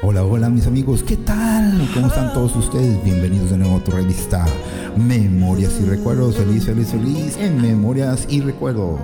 Hola, hola mis amigos, ¿qué tal? ¿Cómo están todos ustedes? Bienvenidos de nuevo a tu revista Memorias y Recuerdos. Feliz, feliz, feliz en Memorias y Recuerdos.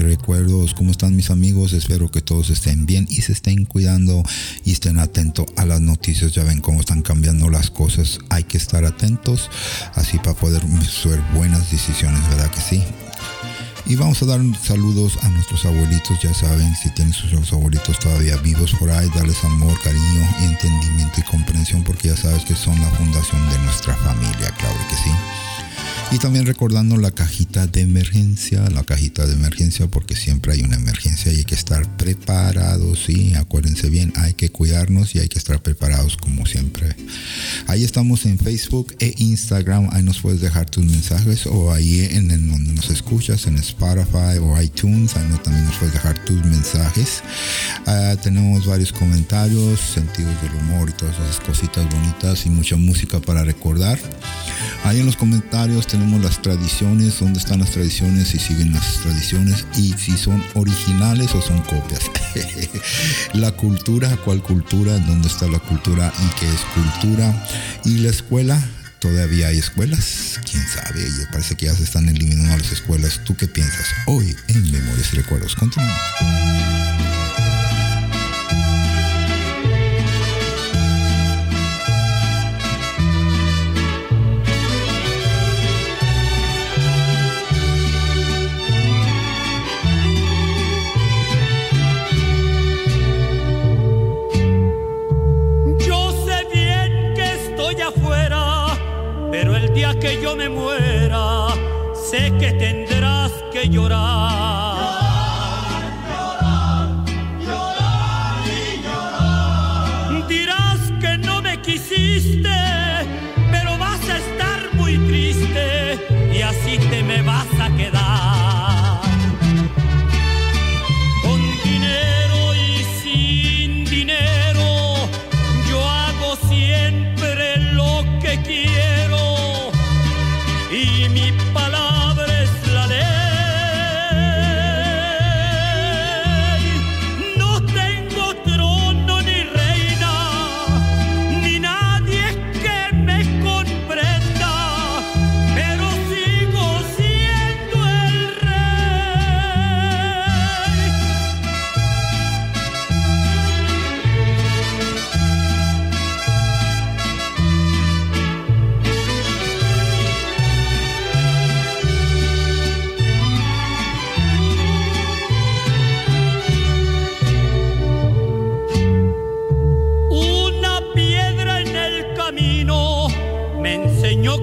Recuerdos, ¿cómo están mis amigos? Espero que todos estén bien y se estén cuidando y estén atentos a las noticias. Ya ven cómo están cambiando las cosas, hay que estar atentos así para poder hacer buenas decisiones, ¿verdad que sí? Y vamos a dar saludos a nuestros abuelitos. Ya saben, si tienen sus abuelitos todavía vivos por ahí, darles amor, cariño, entendimiento y comprensión, porque ya sabes que son la fundación de nuestra familia, claro que sí. Y también recordando la cajita de emergencia, porque siempre hay una emergencia y hay que estar preparados, sí, acuérdense bien, hay que cuidarnos y hay que estar preparados como siempre. Ahí estamos en Facebook e Instagram, ahí nos puedes dejar tus mensajes, o ahí en donde nos escuchas, en Spotify o iTunes, ahí también nos puedes dejar tus mensajes. Tenemos varios comentarios, sentidos del humor y todas esas cositas bonitas y mucha música para recordar. Ahí en los comentarios tenemos las tradiciones, dónde están las tradiciones, si siguen las tradiciones y si son originales o son copias. La cultura, ¿cuál cultura? ¿Dónde está la cultura y qué es cultura? Y la escuela, ¿todavía hay escuelas? ¿Quién sabe? Parece que ya se están eliminando las escuelas. ¿Tú qué piensas? Hoy en Memorias y Recuerdos. Continuamos. Que yo me muera, sé que tendrás que llorar, llorar, llorar, llorar y llorar. Dirás que no me quisiste, pero vas a estar muy triste y así te me vas a quedar. Con dinero y sin dinero, yo hago siempre lo que quiero. Y mi palabra es la ley. No tengo trono ni reina, ni nadie que me comprenda, pero sigo siendo el rey.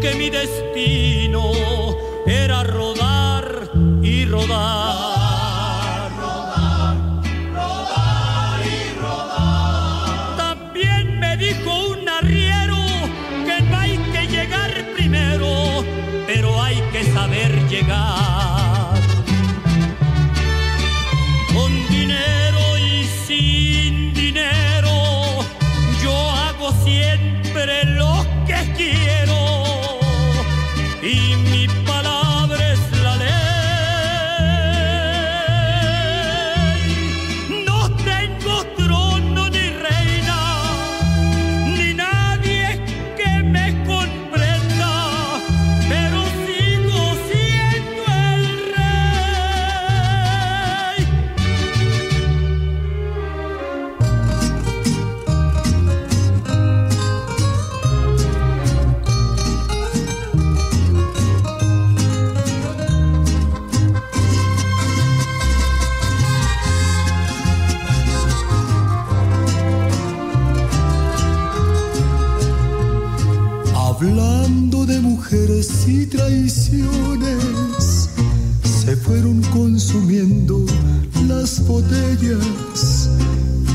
Que mi destino era rodar y rodar, rodar, rodar, rodar y rodar. También me dijo un arriero que no hay que llegar primero, pero hay que saber llegar. Con dinero y sin dinero, yo hago siempre lo que quiero. Y mi palabra es la ley. No tengo trono ni reina, ni nadie que me comprenda, pero sigo siendo el rey. Hablando de mujeres y traiciones, se fueron consumiendo las botellas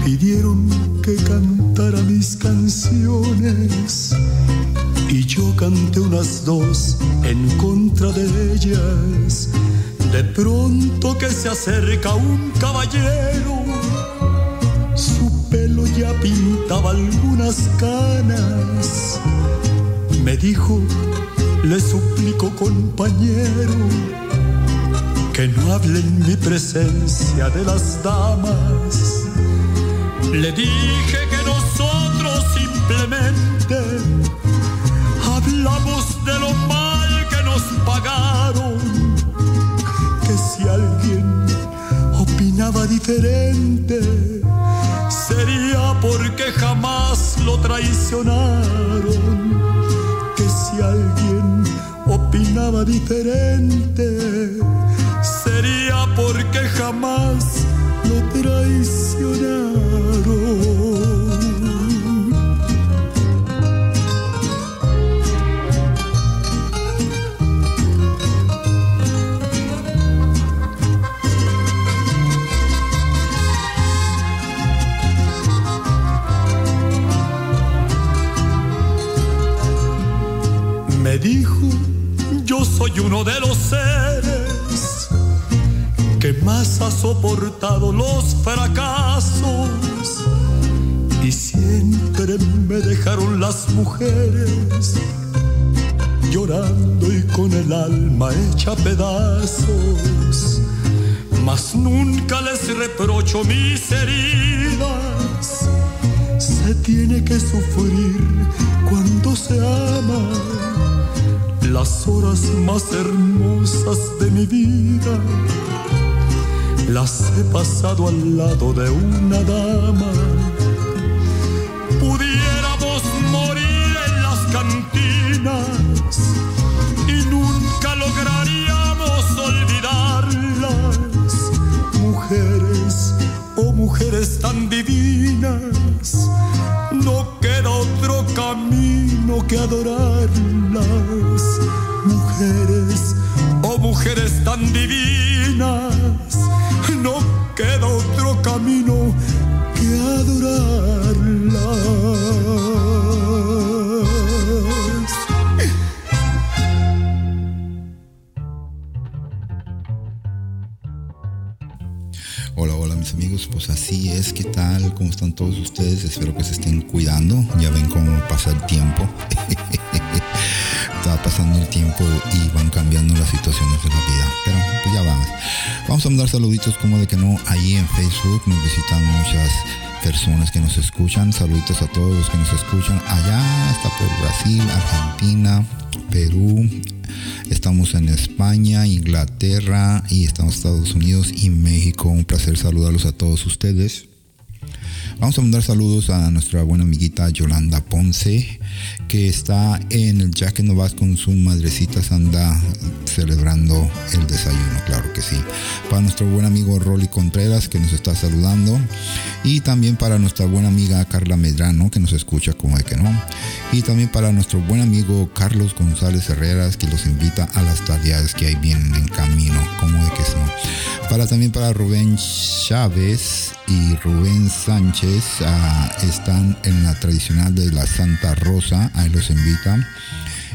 pidieron que cantara mis canciones y yo canté unas dos en contra de ellas. De pronto que se acerca un caballero, su pelo ya pintaba algunas canas. Me dijo, le suplico compañero, que no hable en mi presencia de las damas. Le dije que nosotros simplemente hablamos de lo mal que nos pagaron, que si alguien opinaba diferente sería porque jamás lo traicionaron, que si alguien opinaba diferente sería porque jamás lo traicionaron. Me dijo, yo soy uno de los seres que más ha soportado los fracasos y siempre me dejaron las mujeres llorando y con el alma hecha pedazos, mas nunca les reprocho mis heridas. Se tiene que sufrir cuando se ama. Las horas más hermosas de mi vida las he pasado al lado de una dama. Pudiéramos morir en las cantinas y nunca lograríamos olvidarlas. Mujeres, oh mujeres tan divinas, no queda otro camino que adorarlas. Mujeres, oh mujeres tan divinas, no queda otro camino que adorarlas. Hola, hola mis amigos, pues así es, ¿qué tal? ¿Cómo están todos ustedes? Espero que se estén cuidando, ya ven cómo pasa el tiempo. Está pasando el tiempo y van cambiando las situaciones de la vida, pero pues ya vamos. Vamos a mandar saluditos como de que no, ahí en Facebook nos visitan muchas personas que nos escuchan. Saluditos a todos los que nos escuchan allá, hasta por Brasil, Argentina, Perú. Estamos en España, Inglaterra y estamos en Estados Unidos y México. Un placer saludarlos a todos ustedes. Vamos a mandar saludos a nuestra buena amiguita Yolanda Ponce, que está en el Jack and Novas con su madrecita, anda celebrando el desayuno, claro que sí. Para nuestro buen amigo Rolly Contreras, que nos está saludando. Y también para nuestra buena amiga Carla Medrano, que nos escucha como de que no. Y también para nuestro buen amigo Carlos González Herrera, que los invita a las tareas que ahí vienen en camino, como de que no. Para también para Rubén Chávez y Rubén Sánchez, están en la tradicional de la Santa Rosa, ahí los invita.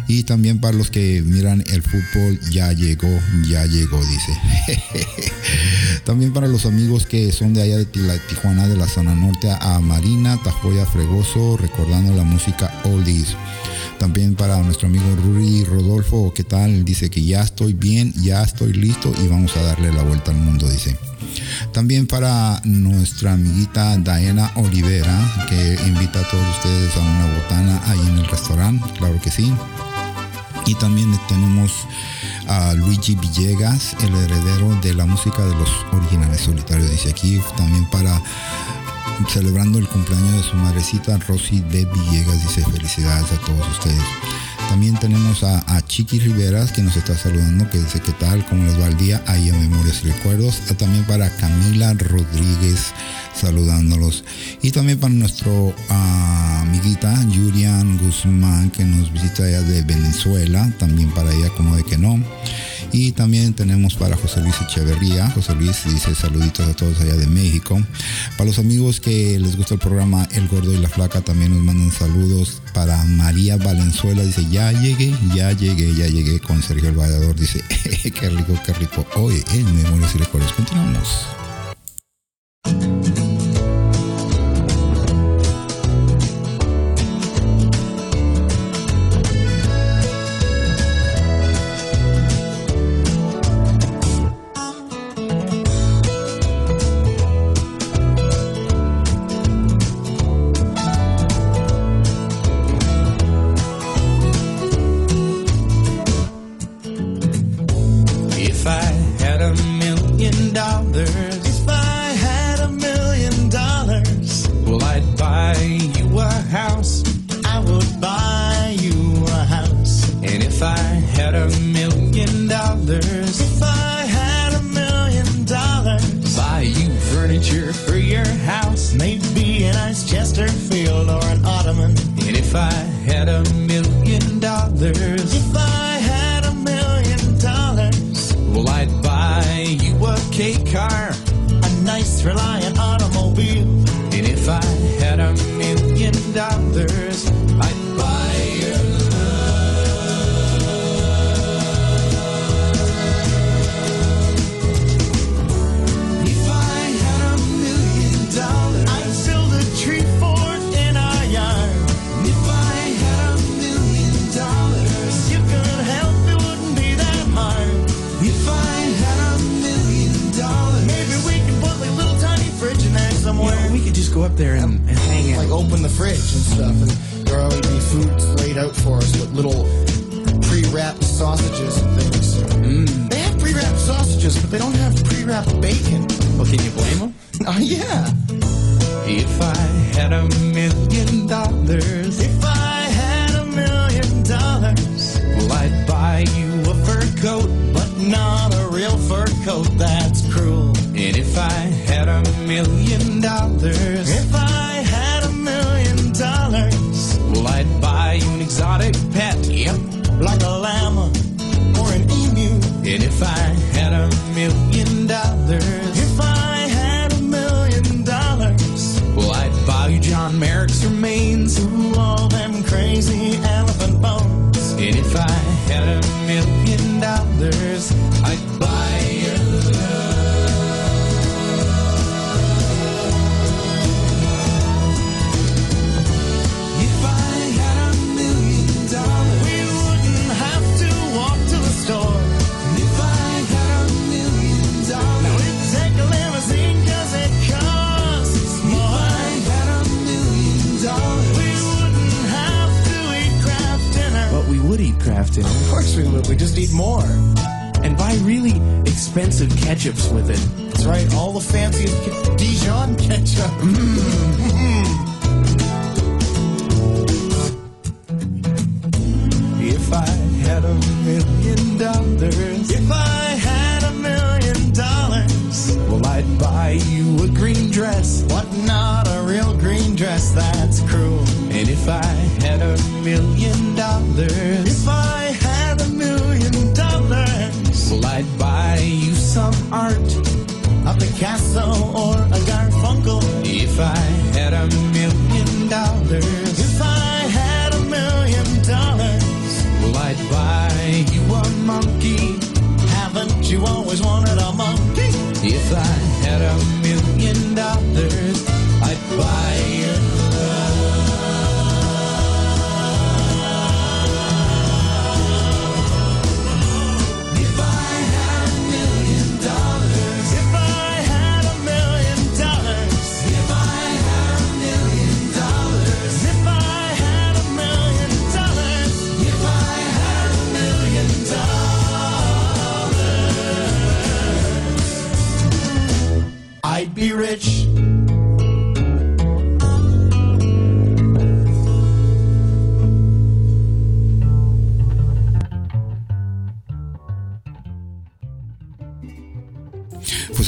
Y también para los que miran el fútbol, ya llegó, dice. También para los amigos que son de allá de Tijuana, de la zona norte, a Marina Tafoya Fregoso, recordando la música oldies. También para nuestro amigo Ruri Rodolfo, ¿qué tal? Dice que ya estoy bien, ya estoy listo y vamos a darle la vuelta al mundo, dice. También para nuestra amiguita Diana Olivera, que invita a todos ustedes a una botana ahí en el restaurante, claro que sí. Y también tenemos a Luigi Villegas, el heredero de la música de los originales solitarios, dice aquí. También para celebrando el cumpleaños de su madrecita Rosy de Villegas, dice felicidades a todos ustedes. También tenemos a Chiqui Rivera, que nos está saludando, que dice qué tal, cómo les va el día, ahí en Memorias y Recuerdos. También para Camila Rodríguez, saludándolos. Y también para nuestro amiguita Julian Guzmán, que nos visita allá de Venezuela, también para ella como de que no. Y también tenemos para José Luis Echeverría. José Luis dice saluditos a todos allá de México. Para los amigos que les gusta el programa El Gordo y la Flaca, también nos mandan saludos. Para María Valenzuela dice ya llegué con Sergio El Vallador. Dice qué rico hoy en Memorias y Recuerdos. Continuamos.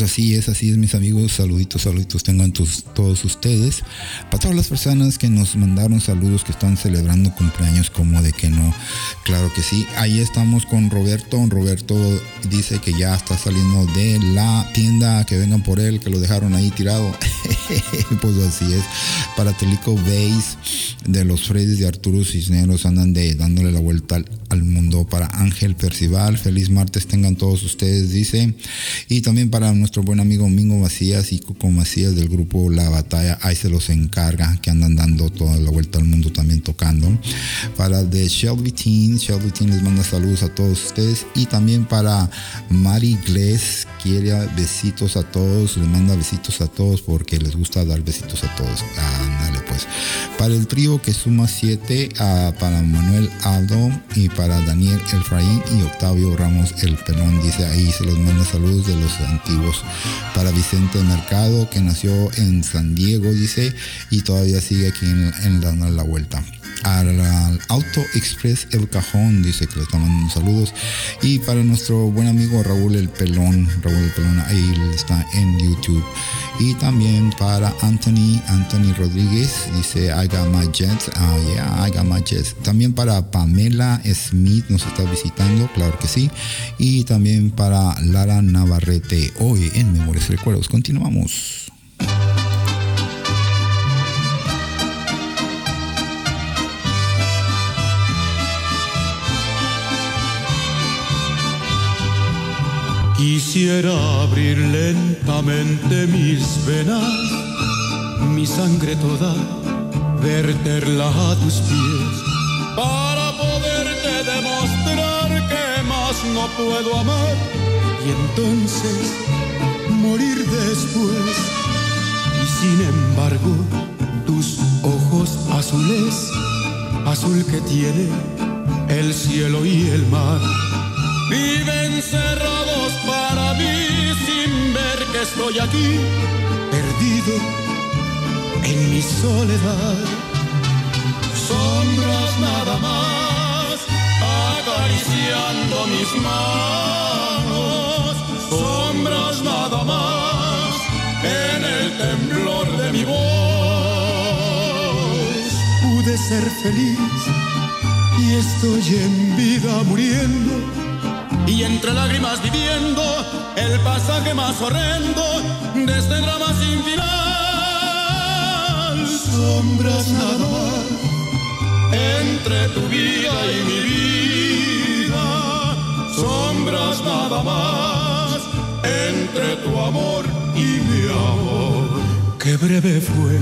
pues así es, mis amigos. Saluditos tengan todos ustedes. Para todas las personas que nos mandaron saludos, que están celebrando cumpleaños, como de que no, claro que sí. Ahí estamos con Roberto. Roberto dice que ya está saliendo de la tienda, que vengan por él, que lo dejaron ahí tirado. Pues así es. Para Telico Base de los Freddy's de Arturo Cisneros, andan dándole la vuelta al mundo. Para Ángel Percival, feliz martes tengan todos ustedes, dice. Y también para nuestro buen amigo Mingo Macías y Coco Macías del grupo La Batalla, ahí se los encarga, que andan dando toda la vuelta al mundo también tocando. Para de Shelby Teen les manda saludos a todos ustedes. Y también para Mari Glez, quiere besitos a todos, les manda besitos a todos porque les gusta dar besitos a todos. Ándale pues. Para el trío que suma 7, para Manuel Aldo y para Daniel Efraín y Octavio Ramos el Pelón, dice ahí, se los manda saludos de los antiguos. Para Vicente Mercado, que nació en San Diego, dice, y todavía sigue aquí en dando la vuelta. Al Auto Express El Cajón, dice que le están mandando saludos. Y para nuestro buen amigo Raúl el Pelón, ahí está en YouTube. Y también para Anthony Rodríguez, dice I got my jets, I got my jets. También para Pamela Smith, nos está visitando, claro que sí. Y también para Lara Navarrete. Hoy en Memorias y Recuerdos continuamos. Quisiera abrir lentamente mis venas, mi sangre toda, verterla a tus pies, para poderte demostrar que más no puedo amar, y entonces morir después. Y sin embargo, tus ojos azules, azul que tiene el cielo y el mar, viven cerrados para mí sin ver que estoy aquí, perdido en mi soledad. Sombras nada más acariciando mis manos, sombras nada más en el temblor de mi voz. Pude ser feliz y estoy en vida muriendo, y entre lágrimas viviendo el pasaje más horrendo de este drama sin final. Sombras nada más entre tu vida y mi vida, sombras nada más entre tu amor y mi amor. Qué breve fue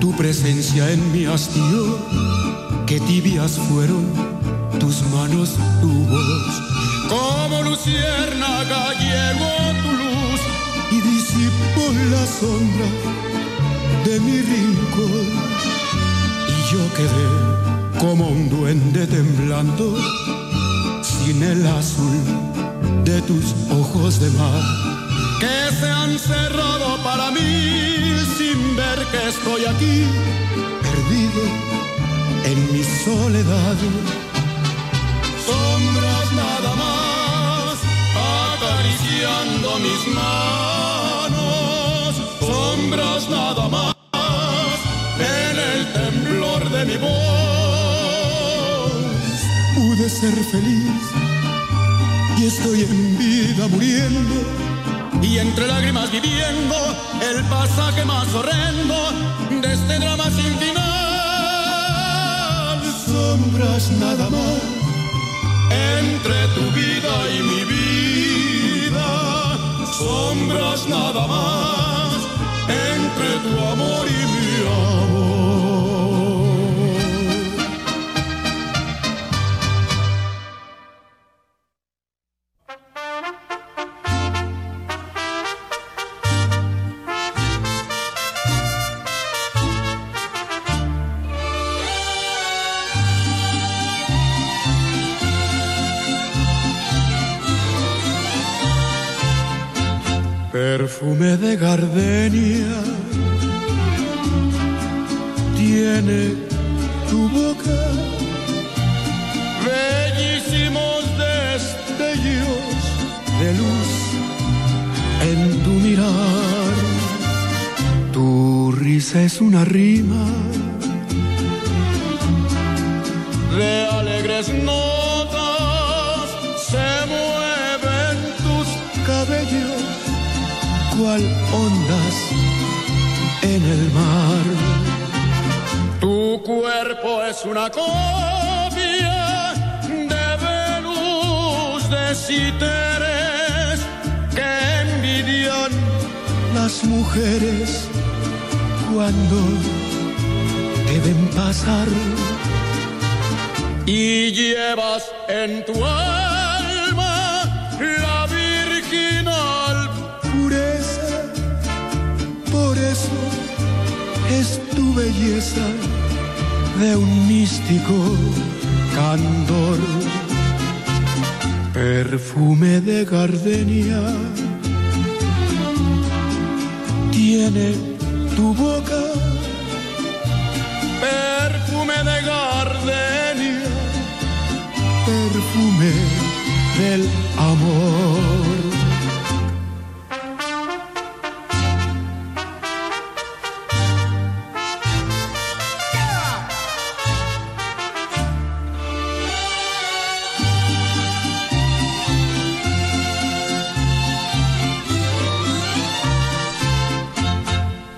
tu presencia en mi hastío, qué tibias fueron tus manos, tu voz. Como luciérnaga llegó tu luz y disipó la sombra de mi rincón, y yo quedé como un duende temblando sin el azul de tus ojos de mar, que se han cerrado para mí sin ver que estoy aquí, perdido en mi soledad. Sombras nada más, acariciando mis manos, sombras nada más, en el temblor de mi voz. Pude ser feliz y estoy en vida muriendo, y entre lágrimas viviendo el pasaje más horrendo de este drama sin final. Sombras nada más entre tu vida y mi vida, sombras nada más entre tu amor y mi amor. Perfume de gardenia tiene tu boca, bellísimos destellos de luz en sonrisa es una rima de alegres notas, se mueven tus cabellos cual ondas en el mar. Tu cuerpo es una copia de Venus de citeres que envidian las mujeres cuando deben pasar. Y llevas en tu alma la virginal pureza, por eso es tu belleza de un místico candor. Perfume de gardenia tiene tu boca, perfume de gardenia, perfume del amor.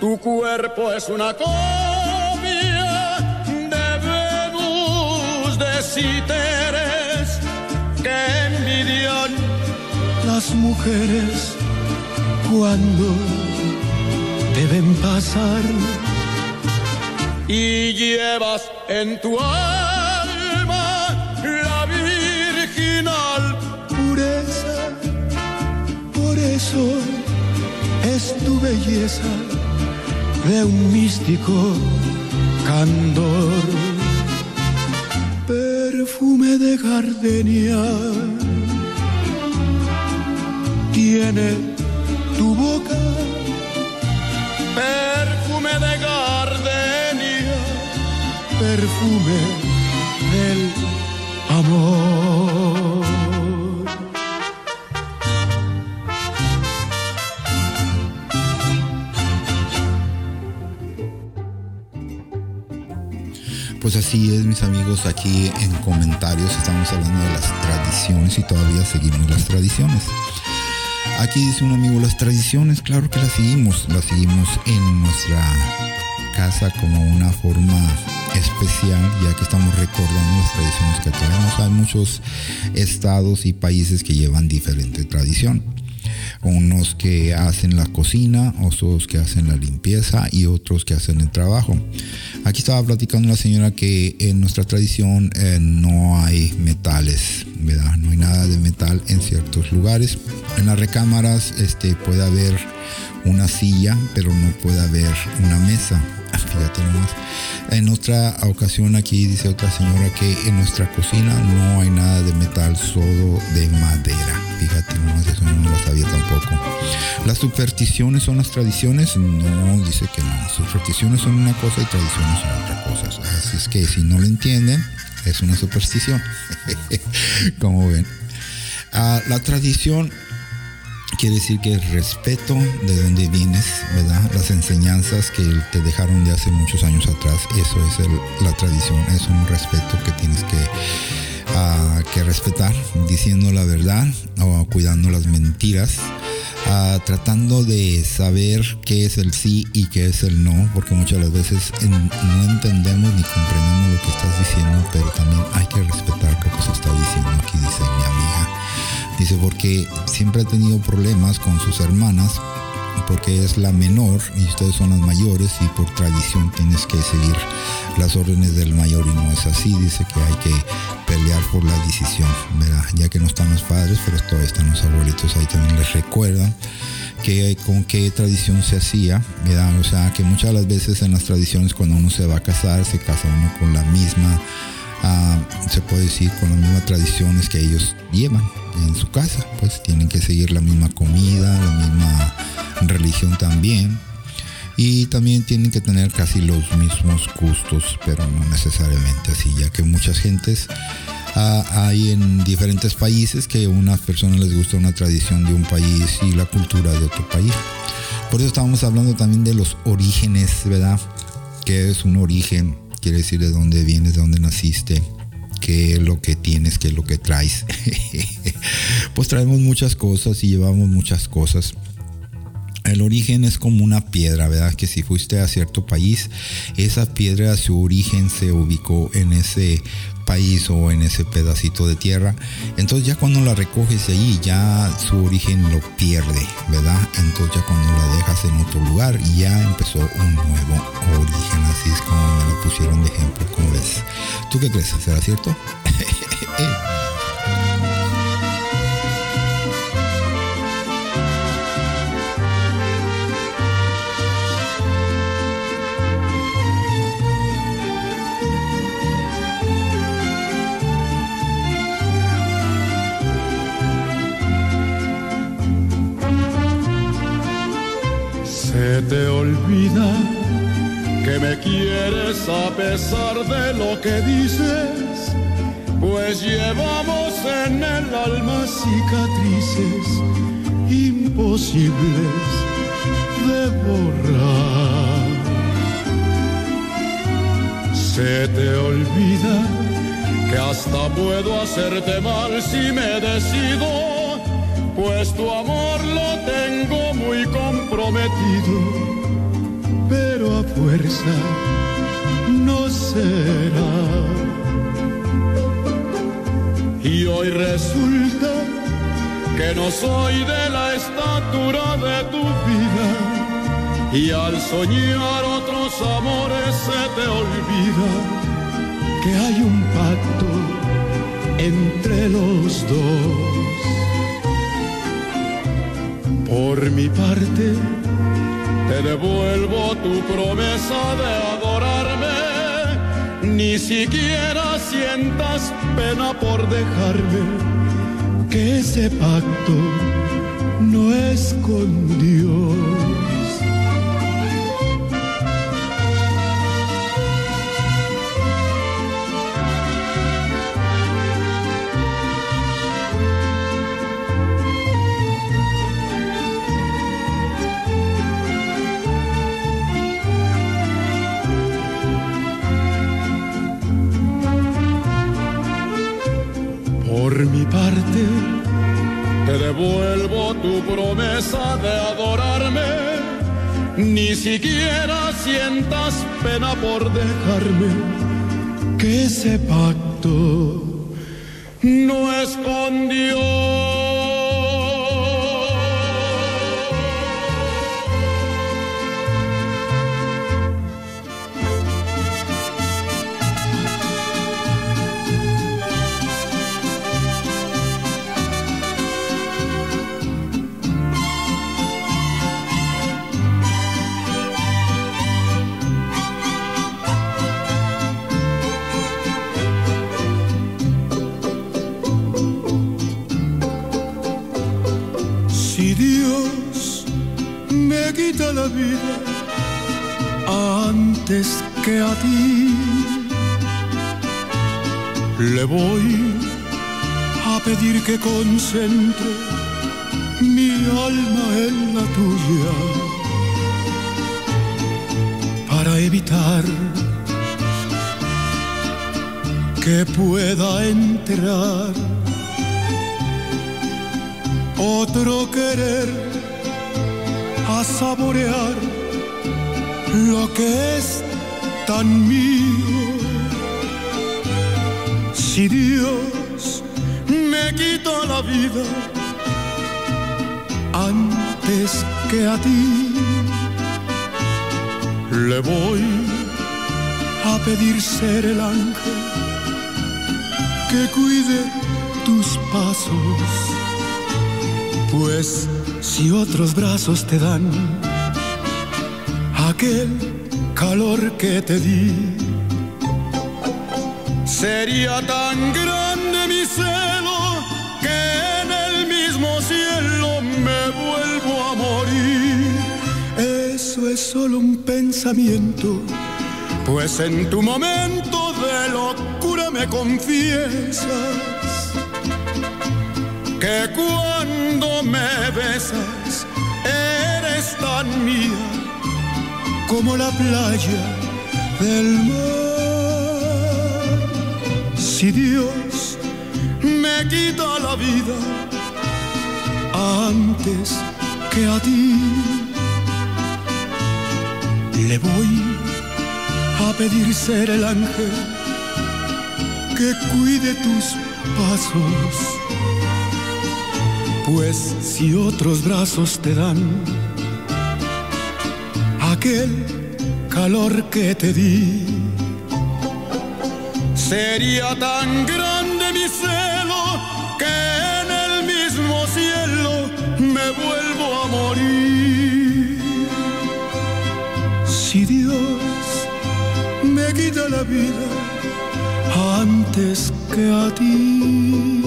Tu cuerpo es una copia de Venus de citeres que envidian las mujeres cuando deben pasar. Y llevas en tu alma la virginal pureza, por eso es tu belleza de un místico candor, perfume de gardenia tiene tu boca, perfume de gardenia, perfume del amor. Pues así es, mis amigos, aquí en comentarios estamos hablando de las tradiciones y todavía seguimos las tradiciones. Aquí dice un amigo, las tradiciones, claro que las seguimos en nuestra casa como una forma especial, ya que estamos recordando las tradiciones que tenemos. Hay muchos estados y países que llevan diferente tradición. Unos que hacen la cocina, otros que hacen la limpieza y otros que hacen el trabajo. Aquí estaba platicando la señora que en nuestra tradición no hay metales, ¿verdad? No hay nada de metal en ciertos lugares. En las recámaras puede haber una silla, pero no puede haber una mesa. Fíjate nomás. En otra ocasión aquí dice otra señora que en nuestra cocina no hay nada de metal, solo de madera. Fíjate nomás, eso no lo sabía tampoco. Las supersticiones son las tradiciones. No, dice que no. Supersticiones son una cosa y tradiciones son otra cosa. Así es que si no lo entienden, es una superstición. Como ven. La tradición quiere decir que el respeto de donde vienes, ¿verdad? Las enseñanzas que te dejaron de hace muchos años atrás, eso es la tradición, es un respeto que tienes que respetar, diciendo la verdad o cuidando las mentiras, tratando de saber qué es el sí y qué es el no, porque muchas de las veces no entendemos ni comprendemos lo que estás diciendo, pero también hay que respetar lo que se está diciendo. Aquí dice mi amiga, dice porque siempre ha tenido problemas con sus hermanas porque es la menor y ustedes son las mayores y por tradición tienes que seguir las órdenes del mayor y no es así. Dice que hay que pelear por la decisión, ¿verdad? Ya que no están los padres, pero todavía están los abuelitos, ahí también les recuerdan que con qué tradición se hacía, ¿verdad? O sea, que muchas de las veces en las tradiciones cuando uno se va a casar, se casa uno con la misma, se puede decir, con las mismas tradiciones que ellos llevan en su casa, pues tienen que seguir la misma comida, la misma religión también, y también tienen que tener casi los mismos gustos, pero no necesariamente así, ya que muchas gentes hay en diferentes países que a unas personas les gusta una tradición de un país y la cultura de otro país. Por eso estábamos hablando también de los orígenes, ¿verdad? ¿Qué es un origen? Quiere decir de dónde vienes, de dónde naciste, qué es lo que tienes, qué es lo que traes. Pues traemos muchas cosas y llevamos muchas cosas. El origen es como una piedra, ¿verdad? Que si fuiste a cierto país, esa piedra, su origen se ubicó en ese país o en ese pedacito de tierra. Entonces ya cuando la recoges allí, ya su origen lo pierde, ¿verdad? Entonces ya cuando la dejas en otro lugar, ya empezó un nuevo origen. Así es como me lo pusieron de ejemplo, ¿cómo ves? ¿Tú qué crees? ¿Será cierto? Se te olvida que me quieres a pesar de lo que dices, pues llevamos en el alma cicatrices imposibles de borrar. Se te olvida que hasta puedo hacerte mal si me decido, pues tu amor lo tengo muy comprometido, pero a fuerza no será. Y hoy resulta que no soy de la estatura de tu vida, y al soñar otros amores se te olvida que hay un pacto entre los dos. Por mi parte, te devuelvo tu promesa de adorarme. Ni siquiera sientas pena por dejarme, que ese pacto no es con Dios. Por mi parte, te devuelvo tu promesa de adorarme. Ni siquiera sientas pena por dejarme, que ese pacto no es con Dios. Quita la vida antes que a ti, le voy a pedir que concentre mi alma en la tuya, para evitar que pueda entrar otro querer a saborear lo que es tan mío. Si Dios me quita la vida antes que a ti, le voy a pedir ser el ángel que cuide tus pasos, pues si otros brazos te dan aquel calor que te di, sería tan grande mi celo que en el mismo cielo me vuelvo a morir. Eso es solo un pensamiento, pues en tu momento de locura me confiesas que cuando me besas eres tan mía como la playa del mar. Si Dios me quita la vida antes que a ti, le voy a pedir ser el ángel que cuide tus pasos, pues si otros brazos te dan aquel calor que te di, sería tan grande mi celo que en el mismo cielo me vuelvo a morir. Si Dios me quita la vida antes que a ti.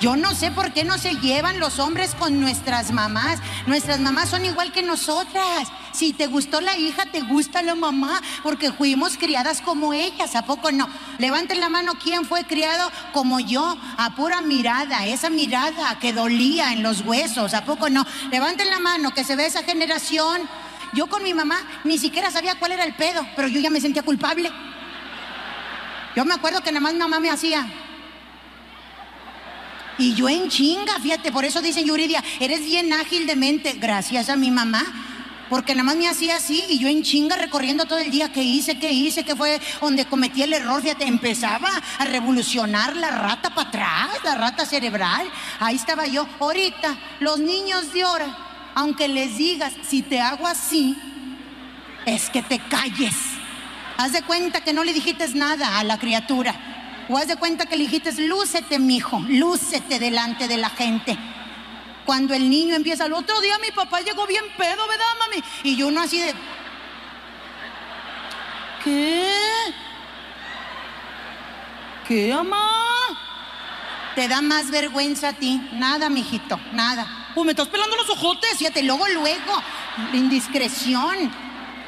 Yo no sé por qué no se llevan los hombres con nuestras mamás. Nuestras mamás son igual que nosotras. Si te gustó la hija, te gusta la mamá, porque fuimos criadas como ellas, ¿a poco no? Levanten la mano, ¿quién fue criado como yo? A pura mirada, esa mirada que dolía en los huesos, ¿a poco no? Levanten la mano, que se ve esa generación. Yo con mi mamá ni siquiera sabía cuál era el pedo, pero yo ya me sentía culpable. Yo me acuerdo que nada más mamá me hacía... Y yo en chinga, fíjate, por eso dicen, Yuridia, eres bien ágil de mente, gracias a mi mamá, porque nada más me hacía así y yo en chinga recorriendo todo el día, ¿qué hice? ¿Qué fue donde cometí el error? Fíjate, empezaba a revolucionar la rata para atrás, la rata cerebral, ahí estaba yo. Ahorita, los niños de ahora, aunque les digas, si te hago así, es que te calles. Haz de cuenta que no le dijiste nada a la criatura. O haz de cuenta que le dijiste, lúcete, mijo, lúcete delante de la gente. Cuando el niño empieza, el otro día mi papá llegó bien pedo, ¿verdad, mami? Y yo no así de... ¿Qué? ¿Qué, mamá? Te da más vergüenza a ti. Nada, mijito, nada. Pues me estás pelando los ojotes, fíjate, luego, la indiscreción.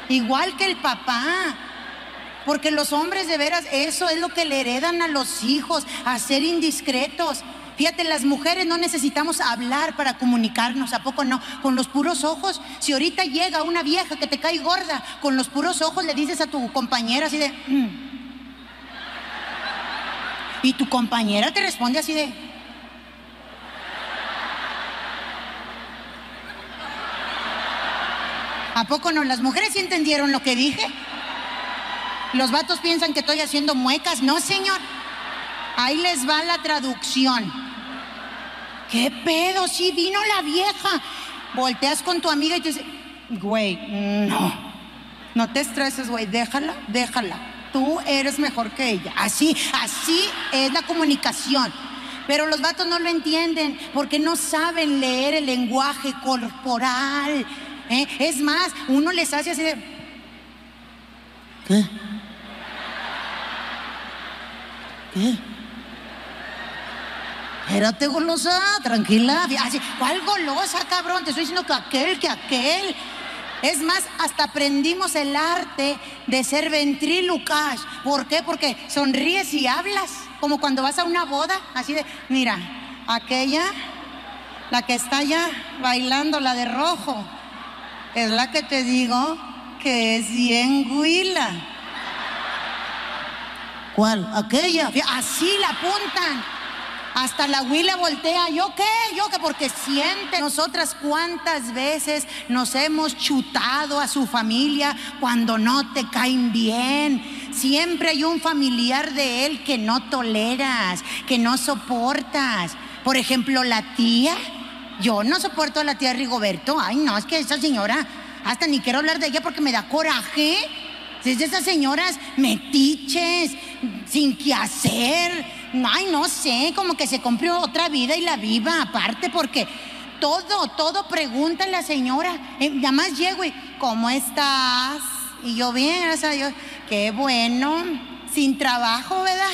Igual que el papá. Porque los hombres, de veras, eso es lo que le heredan a los hijos, a ser indiscretos. Fíjate, las mujeres no necesitamos hablar para comunicarnos, ¿a poco no? Con los puros ojos. Si ahorita llega una vieja que te cae gorda, con los puros ojos le dices a tu compañera así de... Mm. Y tu compañera te responde así de... ¿A poco no? ¿Las mujeres sí entendieron lo que dije? Los vatos piensan que estoy haciendo muecas. No, señor. Ahí les va la traducción. ¿Qué pedo? Sí, vino la vieja. Volteas con tu amiga y te dice, güey, no. No te estreses, güey. Déjala. Tú eres mejor que ella. Así es la comunicación. Pero los vatos no lo entienden porque no saben leer el lenguaje corporal. Es más, uno les hace así de... ¿Qué? ¿Qué? Espérate, golosa, tranquila. Así, ¿cuál golosa, cabrón? Te estoy diciendo que aquel. Es más, hasta aprendimos el arte de ser ventrílocas. ¿Por qué? Porque sonríes y hablas, como cuando vas a una boda, así de, mira, aquella, la que está allá bailando, la de rojo, es la que te digo que es bien güila. ¿Cuál? Aquella. Así la apuntan. Hasta la güila voltea. ¿Yo qué? Porque siente. Nosotras cuántas veces nos hemos chutado a su familia cuando no te caen bien. Siempre hay un familiar de él que no toleras, que no soportas. Por ejemplo, la tía. Yo no soporto a la tía Rigoberto. Ay, no, es que esa señora... Hasta ni quiero hablar de ella porque me da coraje. Es de esas señoras metiches, sin qué hacer. Ay, no sé, como que se compró otra vida y la viva aparte porque todo pregunta a la señora. Nada más llego y, ¿cómo estás? Y yo, bien, gracias a Dios. Qué bueno, sin trabajo, ¿verdad?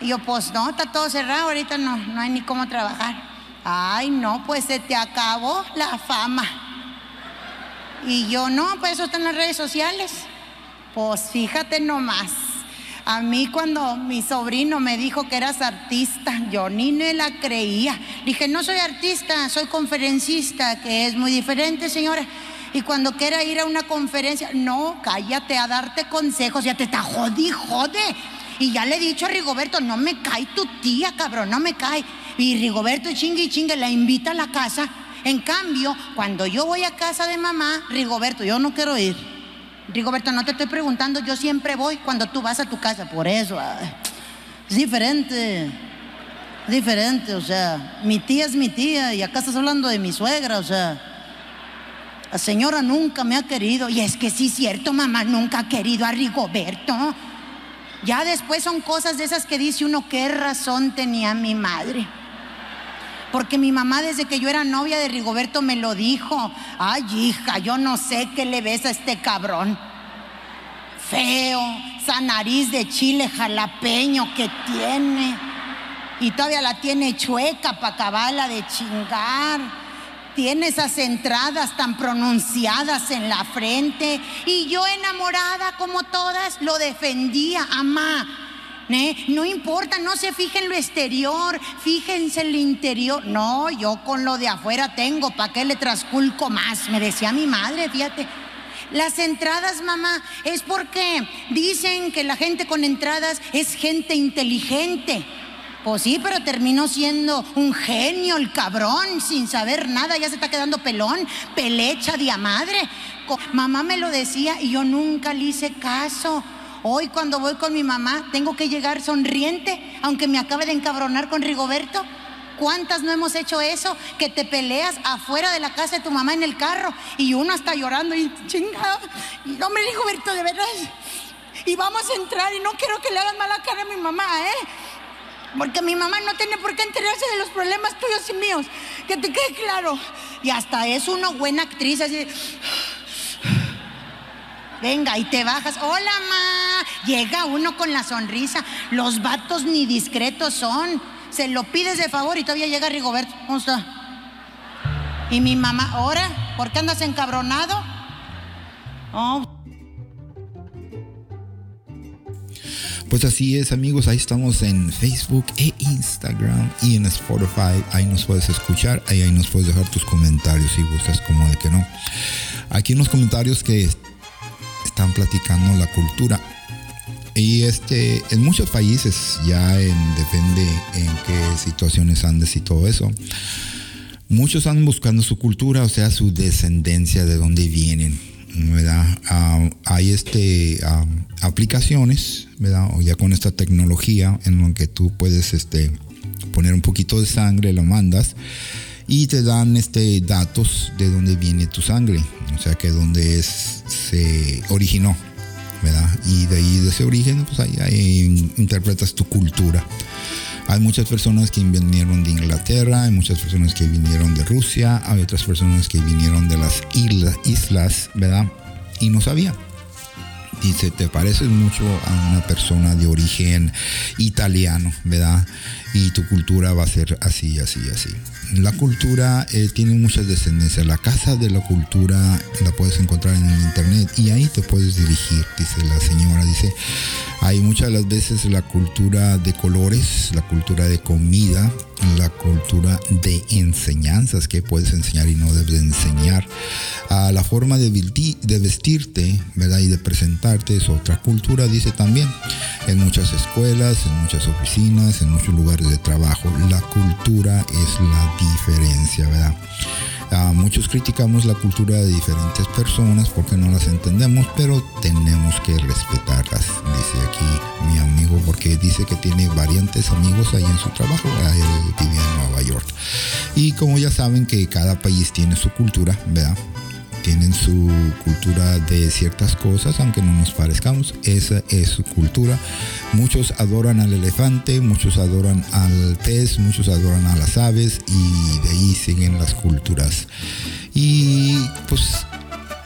Y yo, pues no, está todo cerrado, ahorita no hay ni cómo trabajar. Ay, no, pues se te acabó la fama. Y yo, no, pues eso está en las redes sociales. Pues fíjate nomás, a mí cuando mi sobrino me dijo que eras artista, yo ni me la creía. Dije, no soy artista, soy conferencista, que es muy diferente, señora. Y cuando quiera ir a una conferencia, no, cállate a darte consejos, ya te está jode. Y ya le he dicho a Rigoberto, no me cae tu tía, cabrón, no me cae. Y Rigoberto chingue y chingue, la invita a la casa. En cambio, cuando yo voy a casa de mamá, Rigoberto, yo no quiero ir. Rigoberto, no te estoy preguntando, yo siempre voy cuando tú vas a tu casa. Por eso, es diferente. O sea, mi tía es mi tía y acá estás hablando de mi suegra, o sea. La señora nunca me ha querido. Y es que sí es cierto, mamá nunca ha querido a Rigoberto. Ya después son cosas de esas que dice uno, qué razón tenía mi madre. Porque mi mamá desde que yo era novia de Rigoberto me lo dijo. Ay, hija, yo no sé qué le ves a este cabrón. Feo, esa nariz de chile jalapeño que tiene. Y todavía la tiene chueca para acabarla de chingar. Tiene esas entradas tan pronunciadas en la frente. Y yo enamorada como todas lo defendía, amá. No importa, no se fijen lo exterior, fíjense el interior. No, yo con lo de afuera tengo, ¿para qué le trasculco más? Me decía mi madre, fíjate. Las entradas, mamá, es porque dicen que la gente con entradas es gente inteligente. Pues sí, pero terminó siendo un genio el cabrón, sin saber nada, ya se está quedando pelón, pelecha de a madre. Mamá me lo decía y yo nunca le hice caso. Hoy cuando voy con mi mamá tengo que llegar sonriente, aunque me acabe de encabronar con Rigoberto. ¿Cuántas no hemos hecho eso? Que te peleas afuera de la casa de tu mamá en el carro y uno está llorando y chingado, no me Rigoberto, de verdad. Y vamos a entrar y no quiero que le hagan mala cara a mi mamá, ¿eh? Porque mi mamá no tiene por qué enterarse de los problemas tuyos y míos. Que te quede claro. Y hasta es una buena actriz así de... Venga, y te bajas. ¡Hola, ma! Llega uno con la sonrisa. Los vatos ni discretos son. Se lo pides de favor y todavía llega Rigoberto. ¿Cómo está? Y mi mamá, ¿ahora? ¿Por qué andas encabronado? Oh. Pues así es, amigos, ahí estamos en Facebook e Instagram y en Spotify, ahí nos puedes escuchar, ahí nos puedes dejar tus comentarios si gustas, como de que no. Aquí en los comentarios que están platicando la cultura y en muchos países ya depende en qué situaciones andes y todo eso. Muchos andan buscando su cultura, o sea, su descendencia, de dónde vienen, ¿verdad? Hay aplicaciones, ¿verdad? O ya con esta tecnología en la que tú puedes poner un poquito de sangre, lo mandas y te dan datos de dónde viene tu sangre, o sea que dónde se originó, ¿verdad? Y de ahí, de ese origen, pues ahí interpretas tu cultura. Hay muchas personas que vinieron de Inglaterra, hay muchas personas que vinieron de Rusia, hay otras personas que vinieron de las islas, ¿verdad? Y no sabía. Dice, te pareces mucho a una persona de origen italiano, ¿verdad? Y tu cultura va a ser así, así, así. La cultura tiene muchas descendencias. La casa de la cultura la puedes encontrar en el internet y ahí te puedes dirigir, dice la señora. Dice, hay muchas de las veces la cultura de colores, la cultura de comida, la cultura de enseñanzas que puedes enseñar y no debes enseñar. La forma de vestirte, ¿verdad? Y de presentarte es otra cultura, dice también. En muchas escuelas, en muchas oficinas, en muchos lugares de trabajo, la cultura es la diferencia, ¿verdad? Muchos criticamos la cultura de diferentes personas porque no las entendemos, pero tenemos que respetarlas, dice aquí mi amigo, porque dice que tiene variantes amigos ahí en su trabajo. Él vive en Nueva York y como ya saben que cada país tiene su cultura, ¿verdad? Tienen su cultura de ciertas cosas, aunque no nos parezcamos, esa es su cultura. Muchos adoran al elefante, muchos adoran al pez, muchos adoran a las aves y de ahí siguen las culturas. Y pues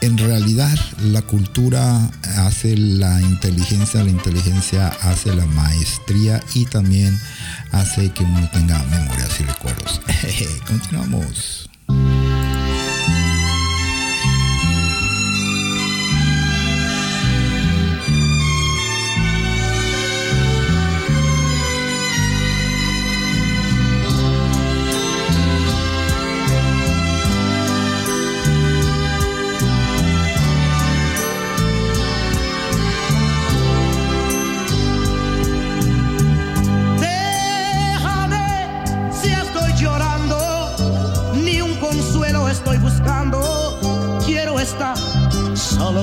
en realidad la cultura hace la inteligencia hace la maestría y también hace que uno tenga memorias y recuerdos. Continuamos.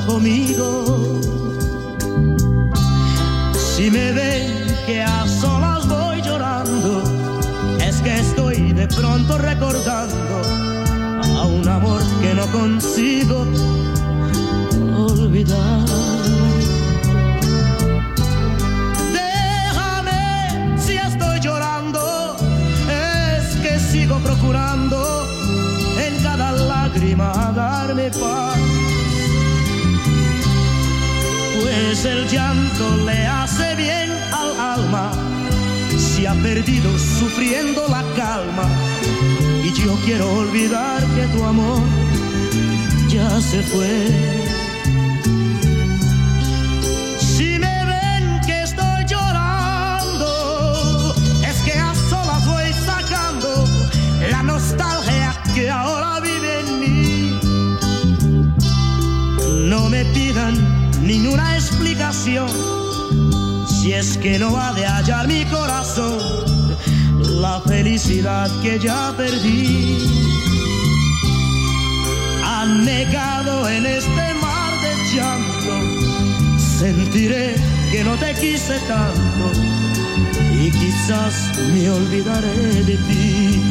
conmigo. Si me ven que a solas voy llorando, es que estoy de pronto recordando a un amor que no consigo olvidar. Déjame si estoy llorando, es que sigo procurando en cada lágrima darme paz. Pues el llanto le hace bien al alma, si ha perdido sufriendo la calma. Y yo quiero olvidar que tu amor ya se fue. Si me ven que estoy llorando, es que a solas voy sacando la nostalgia que ahora vive en mí. No me pidan ninguna explicación, si es que no ha de hallar mi corazón la felicidad que ya perdí. Anegado en este mar de llanto, sentiré que no te quise tanto y quizás me olvidaré de ti.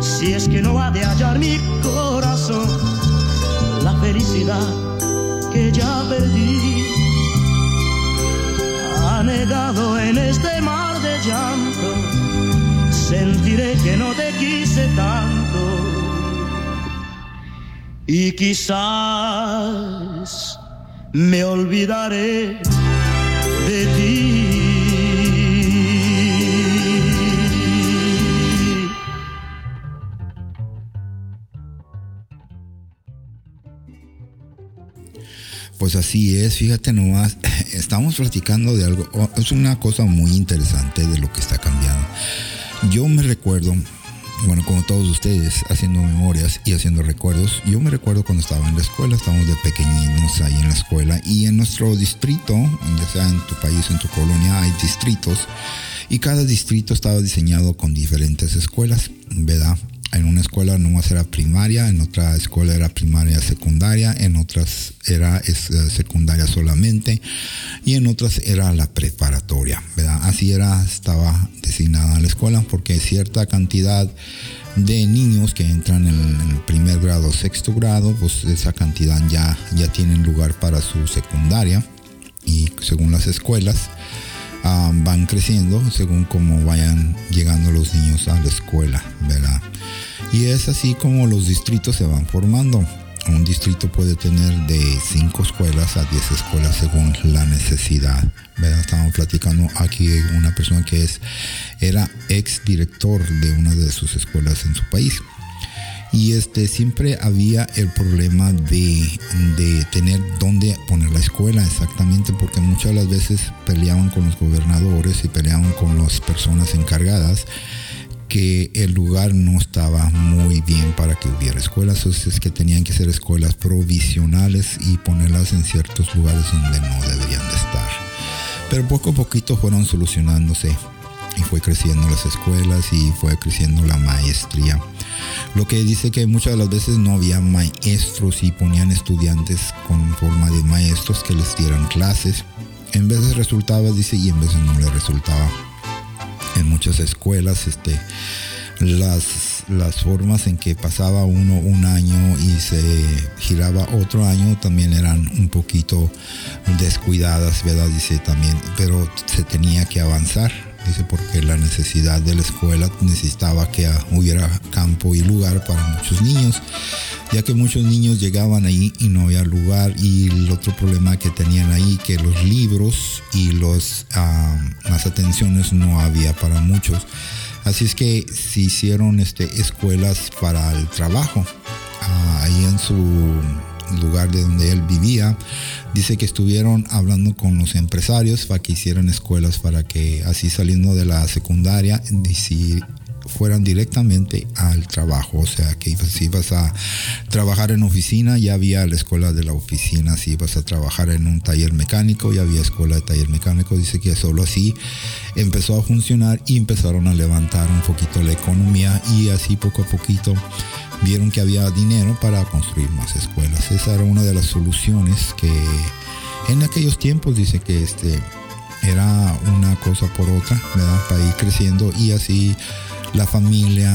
Si es que no ha de hallar mi corazón la felicidad que ya perdí, anegado en este mar de llanto, sentiré que no te quise tanto y quizás me olvidaré de ti. Pues así es, fíjate nomás, estamos platicando de algo, es una cosa muy interesante de lo que está cambiando. Yo me recuerdo, bueno, como todos ustedes, haciendo memorias y haciendo recuerdos, yo me recuerdo cuando estaba en la escuela, estábamos de pequeñinos ahí en la escuela, y en nuestro distrito, ya sea en tu país, en tu colonia, hay distritos, y cada distrito estaba diseñado con diferentes escuelas, ¿verdad? En una escuela nomás era primaria, en otra escuela era primaria secundaria, en otras era secundaria solamente y en otras era la preparatoria, ¿verdad? Así era, estaba designada la escuela porque cierta cantidad de niños que entran en el primer grado, sexto grado, pues esa cantidad ya tienen lugar para su secundaria y según las escuelas van creciendo según como vayan llegando los niños a la escuela, ¿verdad? Y es así como los distritos se van formando. Un distrito puede tener de 5 escuelas a 10 escuelas según la necesidad, ¿verdad? Estaban platicando aquí una persona que era ex director de una de sus escuelas en su país. Y siempre había el problema de tener dónde poner la escuela exactamente, porque muchas de las veces peleaban con los gobernadores y peleaban con las personas encargadas, que el lugar no estaba muy bien para que hubiera escuelas, entonces es que tenían que ser escuelas provisionales y ponerlas en ciertos lugares donde no deberían de estar. Pero poco a poquito fueron solucionándose y fue creciendo las escuelas y fue creciendo la maestría. Lo que dice que muchas de las veces no había maestros y ponían estudiantes con forma de maestros que les dieran clases. En veces resultaba, dice, y en veces no le resultaba. En muchas escuelas, las formas en que pasaba uno un año y se giraba otro año también eran un poquito descuidadas, ¿verdad? Dice también, pero se tenía que avanzar, dice, porque la necesidad de la escuela necesitaba que hubiera campo y lugar para muchos niños, ya que muchos niños llegaban ahí y no había lugar. Y el otro problema que tenían ahí, que los libros y las atenciones no había para muchos. Así es que se hicieron escuelas para el trabajo ahí en su el lugar de donde él vivía. Dice que estuvieron hablando con los empresarios para que hicieran escuelas, para que así saliendo de la secundaria, si fueran directamente al trabajo, o sea que si ibas a trabajar en oficina ya había la escuela de la oficina, si ibas a trabajar en un taller mecánico ya había escuela de taller mecánico. Dice que solo así empezó a funcionar y empezaron a levantar un poquito la economía, y así poco a poquito vieron que había dinero para construir más escuelas. Esa era una de las soluciones que en aquellos tiempos, dice que era una cosa por otra, ¿verdad? Para ir creciendo, y así la familia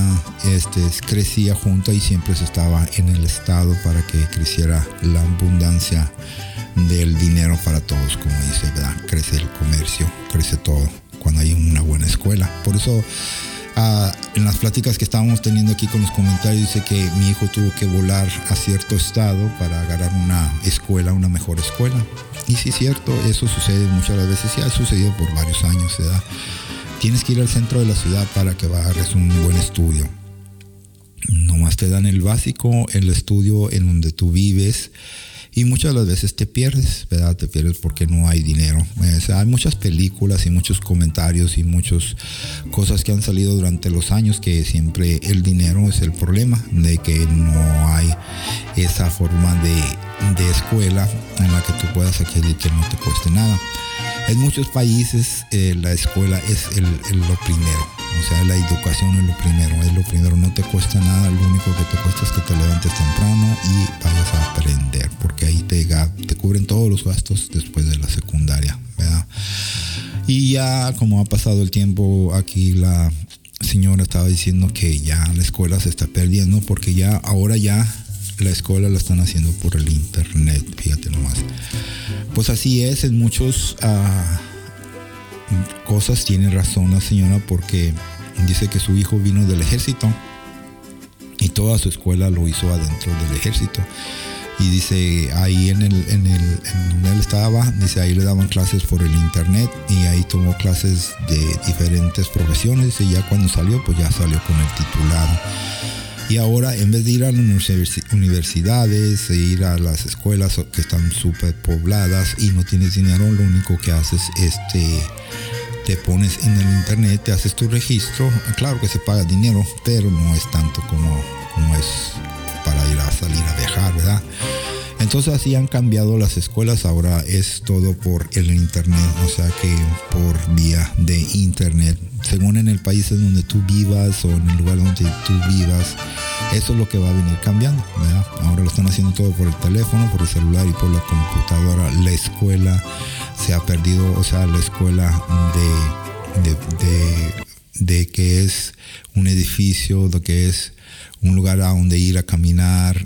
crecía junta y siempre se estaba en el estado para que creciera la abundancia del dinero para todos, como dice, ¿verdad? Crece el comercio, crece todo cuando hay una buena escuela. Por eso en las pláticas que estábamos teniendo aquí con los comentarios, dice que mi hijo tuvo que volar a cierto estado para agarrar una escuela, una mejor escuela. Y sí, es cierto, eso sucede muchas veces y ha sucedido por varios años, ¿verdad? Tienes que ir al centro de la ciudad para que agarres un buen estudio. Nomás te dan el básico, el estudio en donde tú vives, y muchas de las veces te pierdes, ¿verdad? Te pierdes porque no hay dinero. O sea, hay muchas películas y muchos comentarios y muchas cosas que han salido durante los años, que siempre el dinero es el problema, de que no hay esa forma de escuela en la que tú puedas adquirir que no te cueste nada. En muchos países la escuela es lo primero, o sea, la educación es lo primero, no te cuesta nada, lo único que te cuesta es que te levantes temprano y vayas a aprender, porque ahí te cubren todos los gastos después de la secundaria, ¿verdad? Y ya como ha pasado el tiempo, aquí la señora estaba diciendo que ya la escuela se está perdiendo, porque ahora la escuela la están haciendo por el internet, fíjate nomás. Pues así es, en muchas cosas tiene razón la señora, porque dice que su hijo vino del ejército y toda su escuela lo hizo adentro del ejército. Y dice, ahí en donde él estaba, dice, ahí le daban clases por el internet, y ahí tomó clases de diferentes profesiones, y ya cuando salió, pues ya salió con el titulado. Y ahora, en vez de ir a las universidades e ir a las escuelas que están súper pobladas y no tienes dinero, lo único que haces es te pones en el internet, te haces tu registro. Claro que se paga dinero, pero no es tanto como es para ir a salir a viajar, ¿verdad? Entonces así han cambiado las escuelas, ahora es todo por el internet, o sea que por vía de internet. Según en el país en donde tú vivas o en el lugar donde tú vivas, eso es lo que va a venir cambiando, ¿verdad? Ahora lo están haciendo todo por el teléfono, por el celular y por la computadora. La escuela se ha perdido, o sea, la escuela de que es un edificio, de que es un lugar a donde ir a caminar,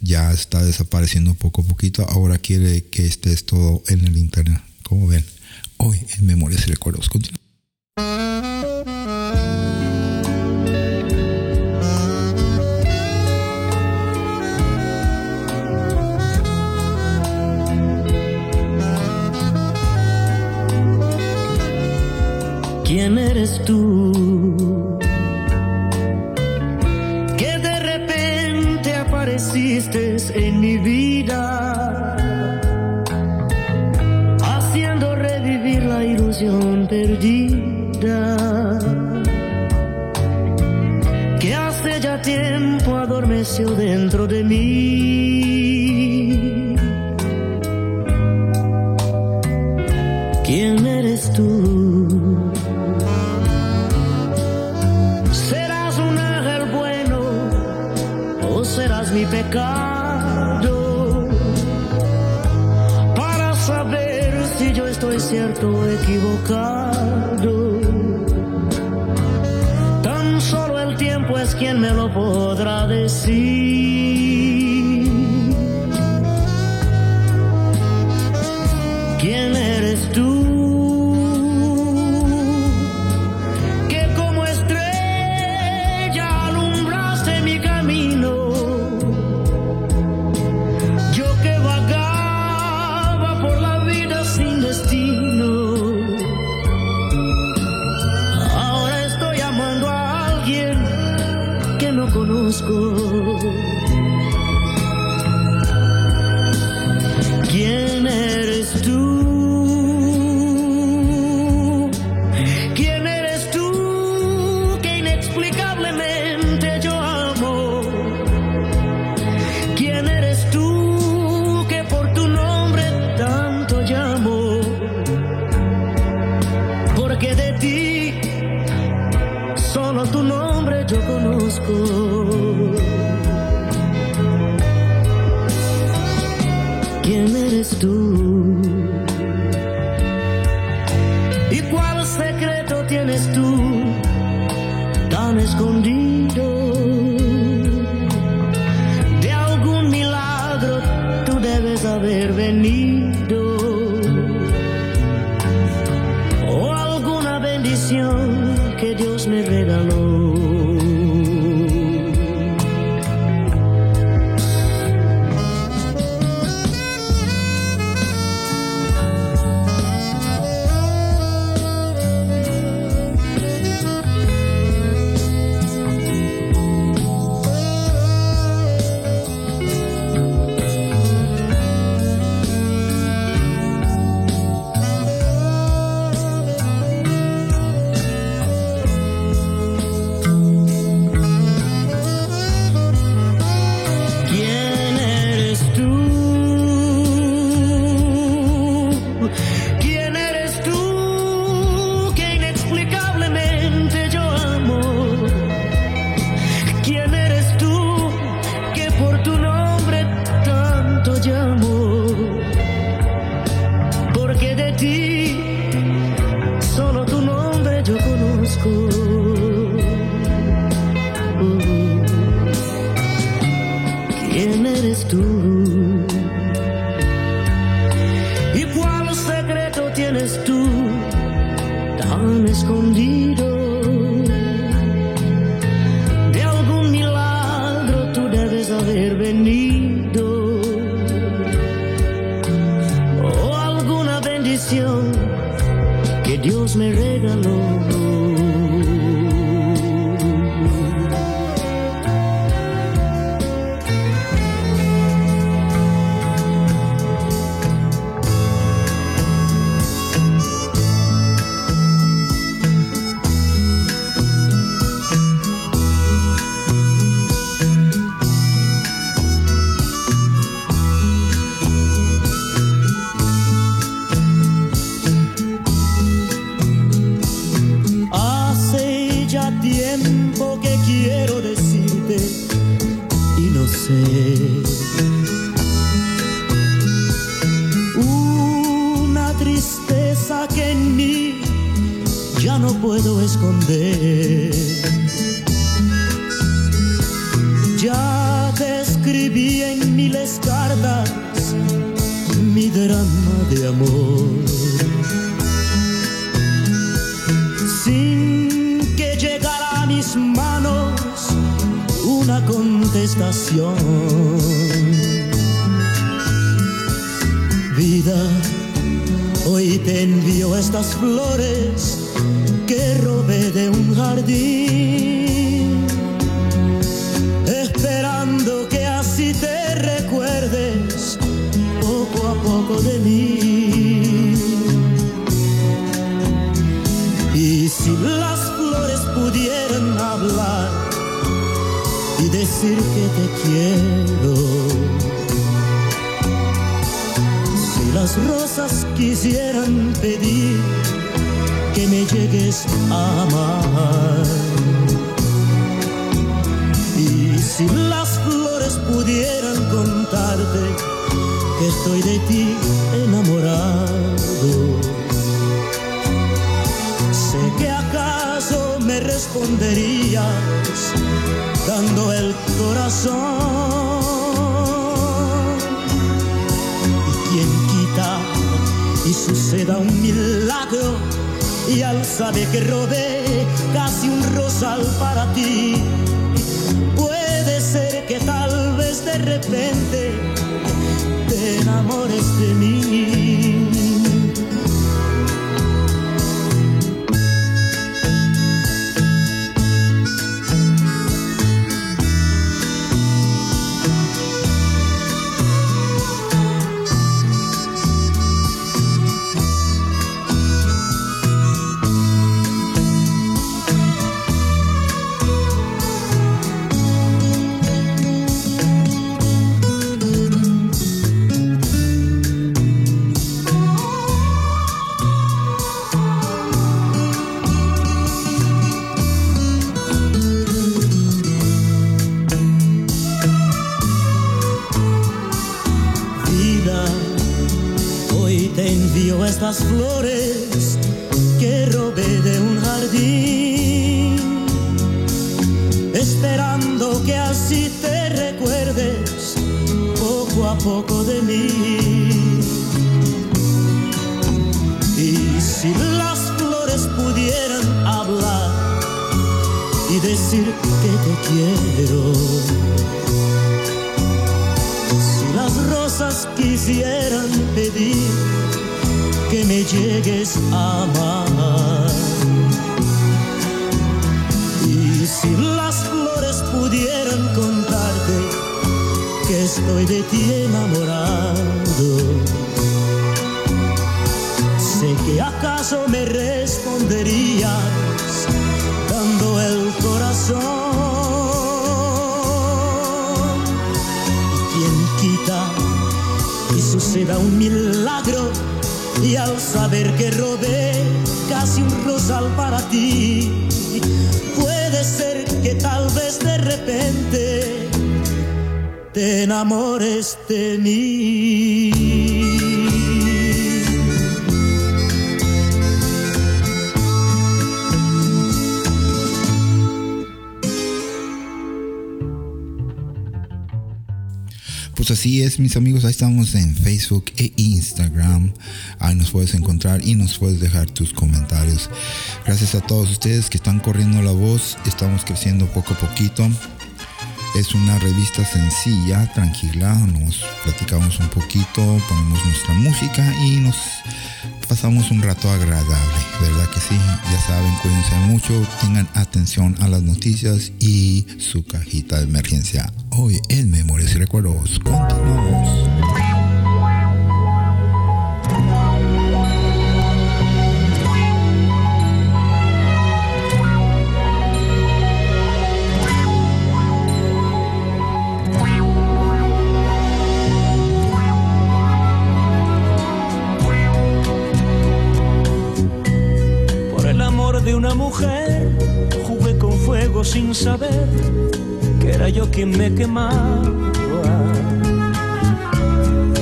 ya está desapareciendo poco a poquito. Ahora quiere que estés todo en el internet. Como ven, hoy en Memorias y Recuerdos. Continúa. ¿Quién eres tú? Que de repente apareciste en mi vida, haciendo revivir la ilusión perdida, que hace ya tiempo adormeció dentro de mí. ¿Quién eres tú? Serás mi pecado para saber si yo estoy cierto o equivocado. Tan solo el tiempo es quien me lo podrá decir. ¿Quién eres tú? Conozco loco. ¿Quién eres tú? ¿Y cuál secreto tienes tú tan escondido? De algún milagro tú debes haber venido, o alguna bendición que Dios me regaló. unas flores que robé de un jardín, esperando que así te recuerdes poco a poco de mí. Y si las flores pudieran hablar y decir que te quiero, si las rosas quisieran pedir que me llegues a amar, y si las flores pudieran contarte que estoy de ti enamorado, sé que acaso me responderías dando el corazón. Y quien quita y suceda un milagro, y al saber que robé casi un rosal para ti, puede ser que tal vez de repente te enamores de mí. Pues así es, mis amigos, ahí estamos en Facebook e Instagram, ahí nos puedes encontrar y nos puedes dejar tus comentarios. Gracias a todos ustedes que están corriendo la voz, estamos creciendo poco a poquito. Es una revista sencilla, tranquila, nos platicamos un poquito, ponemos nuestra música y nos pasamos un rato agradable, ¿verdad que sí? Ya saben, cuídense mucho, tengan atención a las noticias y su cajita de emergencia. Hoy en Memorias y Recuerdos, continuamos. Una mujer, jugué con fuego sin saber que era yo quien me quemaba.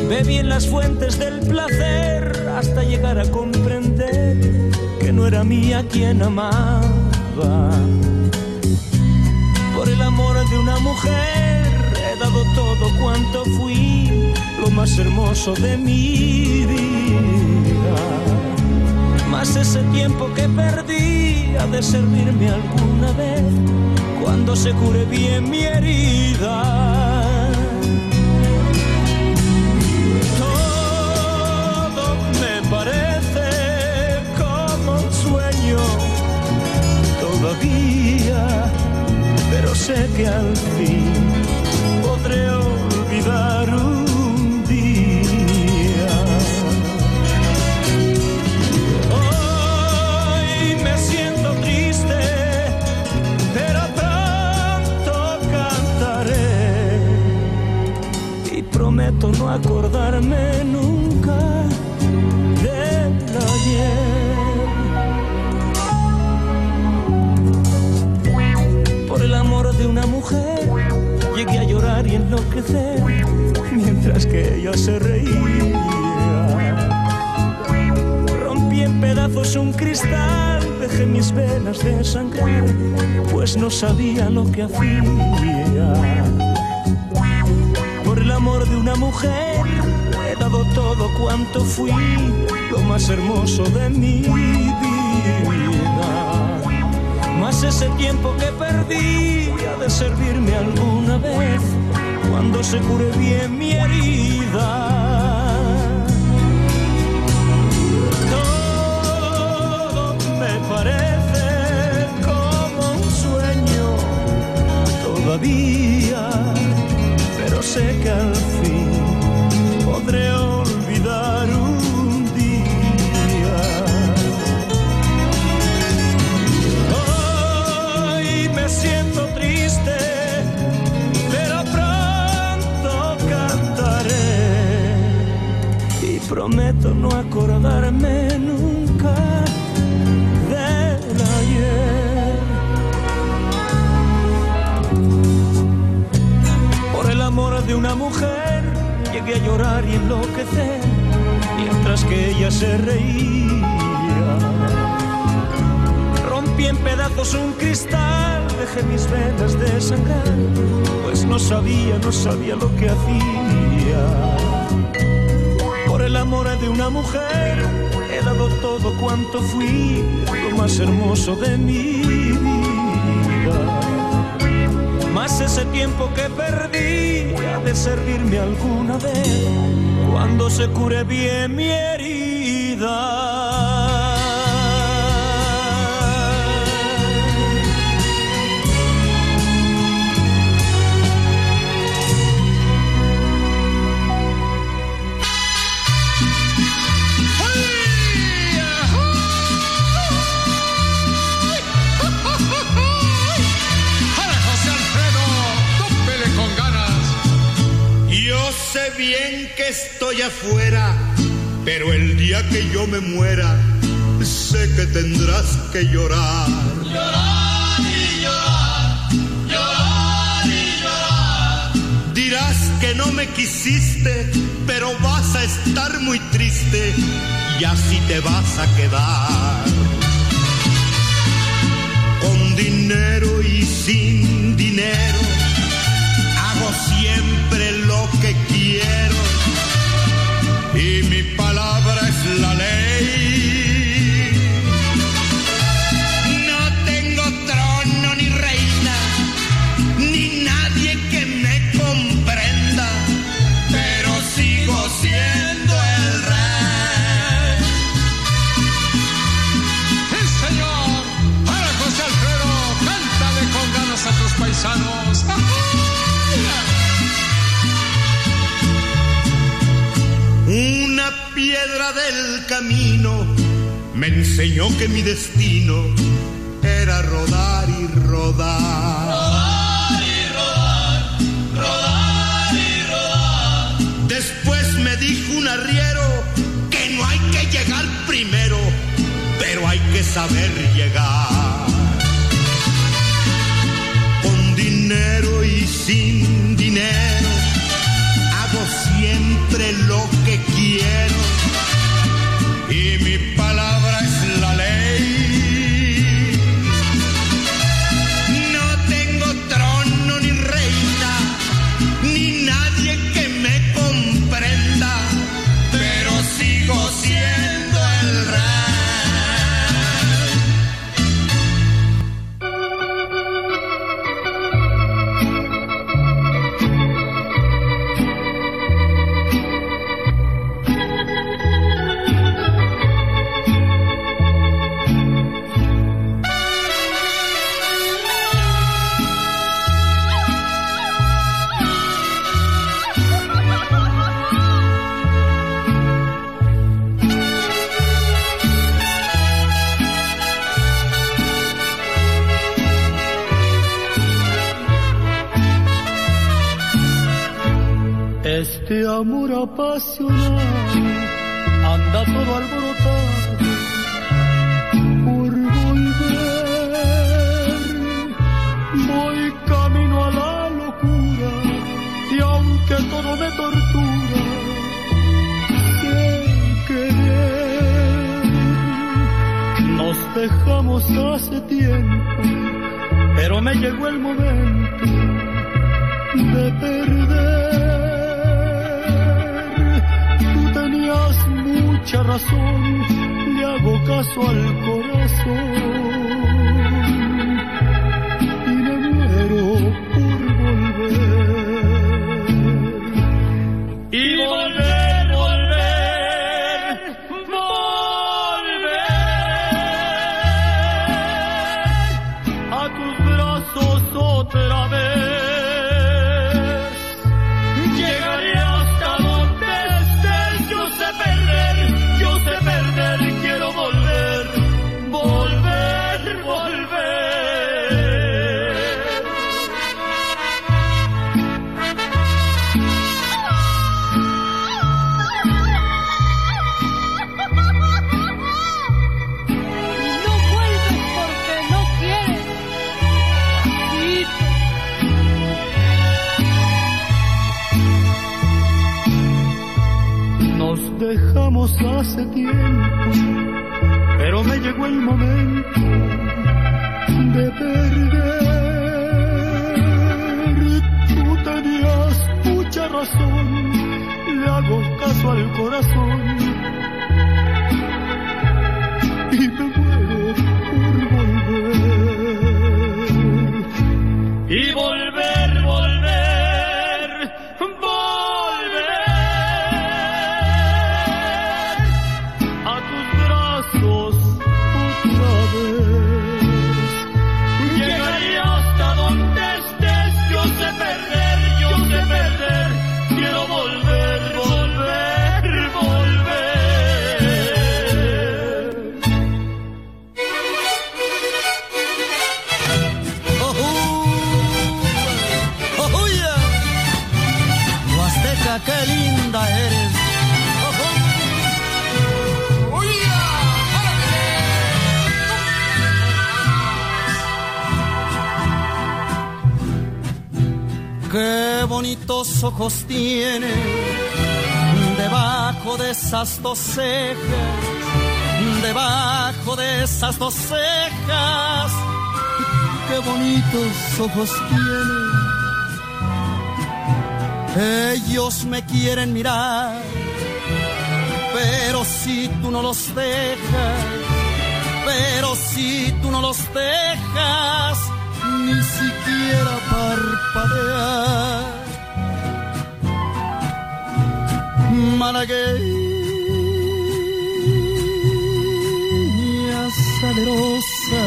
Bebí en las fuentes del placer hasta llegar a comprender que no era mía quien amaba. Por el amor de una mujer he dado todo cuanto fui, lo más hermoso de mi vida. Mas ese tiempo que perdí ha de servirme alguna vez cuando se cure bien mi herida. Todo me parece como un sueño todavía, pero sé que al fin podré olvidar un día. Prometo no acordarme nunca del ayer. Por el amor de una mujer llegué a llorar y enloquecer mientras que ella se reía. Rompí en pedazos un cristal, dejé mis venas desangrar, pues no sabía lo que hacía. Amor de una mujer, he dado todo cuanto fui, lo más hermoso de mi vida. Mas ese tiempo que perdí ha de servirme alguna vez cuando se cure bien mi herida. Todo me parece como un sueño todavía. Sé que al fin podré olvidar un día. Hoy me siento triste, pero pronto cantaré y prometo no acordarme nunca. Por el amor de una mujer llegué a llorar y enloquecer mientras que ella se reía. Rompí en pedazos un cristal, dejé mis venas desangrando, pues no sabía lo que hacía. Por el amor de una mujer he dado todo cuanto fui, lo más hermoso de mi vida. Más ese tiempo que perdí ha de servirme alguna vez cuando se cure bien mi herida. Sé bien que estoy afuera, pero el día que yo me muera, sé que tendrás que llorar. Llorar y llorar, llorar y llorar. Dirás que no me quisiste, pero vas a estar muy triste y así te vas a quedar. Con dinero y sin dinero, siempre lo que quiero y mi palabra es la ley. No tengo trono ni reina ni nadie que me comprenda, pero sigo siendo el rey. El señor para José Alfredo, cántale con ganas a tus paisanos. Una piedra del camino me enseñó que mi destino era rodar y rodar. Rodar y rodar, rodar y rodar. Después me dijo un arriero que no hay que llegar primero, pero hay que saber llegar. Con dinero y sin dinero, siempre lo que quiero y mi palabra es la ley. No tengo trono ni reina ni nadie que me comprenda, pero sigo siendo el Este amor apasionado anda todo alborotado por volver. Voy camino a la locura y aunque todo me tortura, sin querer nos dejamos hace tiempo, pero me llegó el momento de perder. Tenías mucha razón, le hago caso al corazón y me muero por volver. Y volver, volver, volver a tus brazos otra vez. Quiero volver. dejamos hace tiempo, pero me llegó el momento de perder. Tú tenías mucha razón, le hago caso al corazón y me muero por volver. Y volver, volver. Qué bonitos ojos tiene, debajo de esas dos cejas, debajo de esas dos cejas. Qué bonitos ojos tiene. Ellos me quieren mirar, pero si tú no los dejas, pero si tú no los dejas, ni siquiera parpadear. Malagueña salerosa,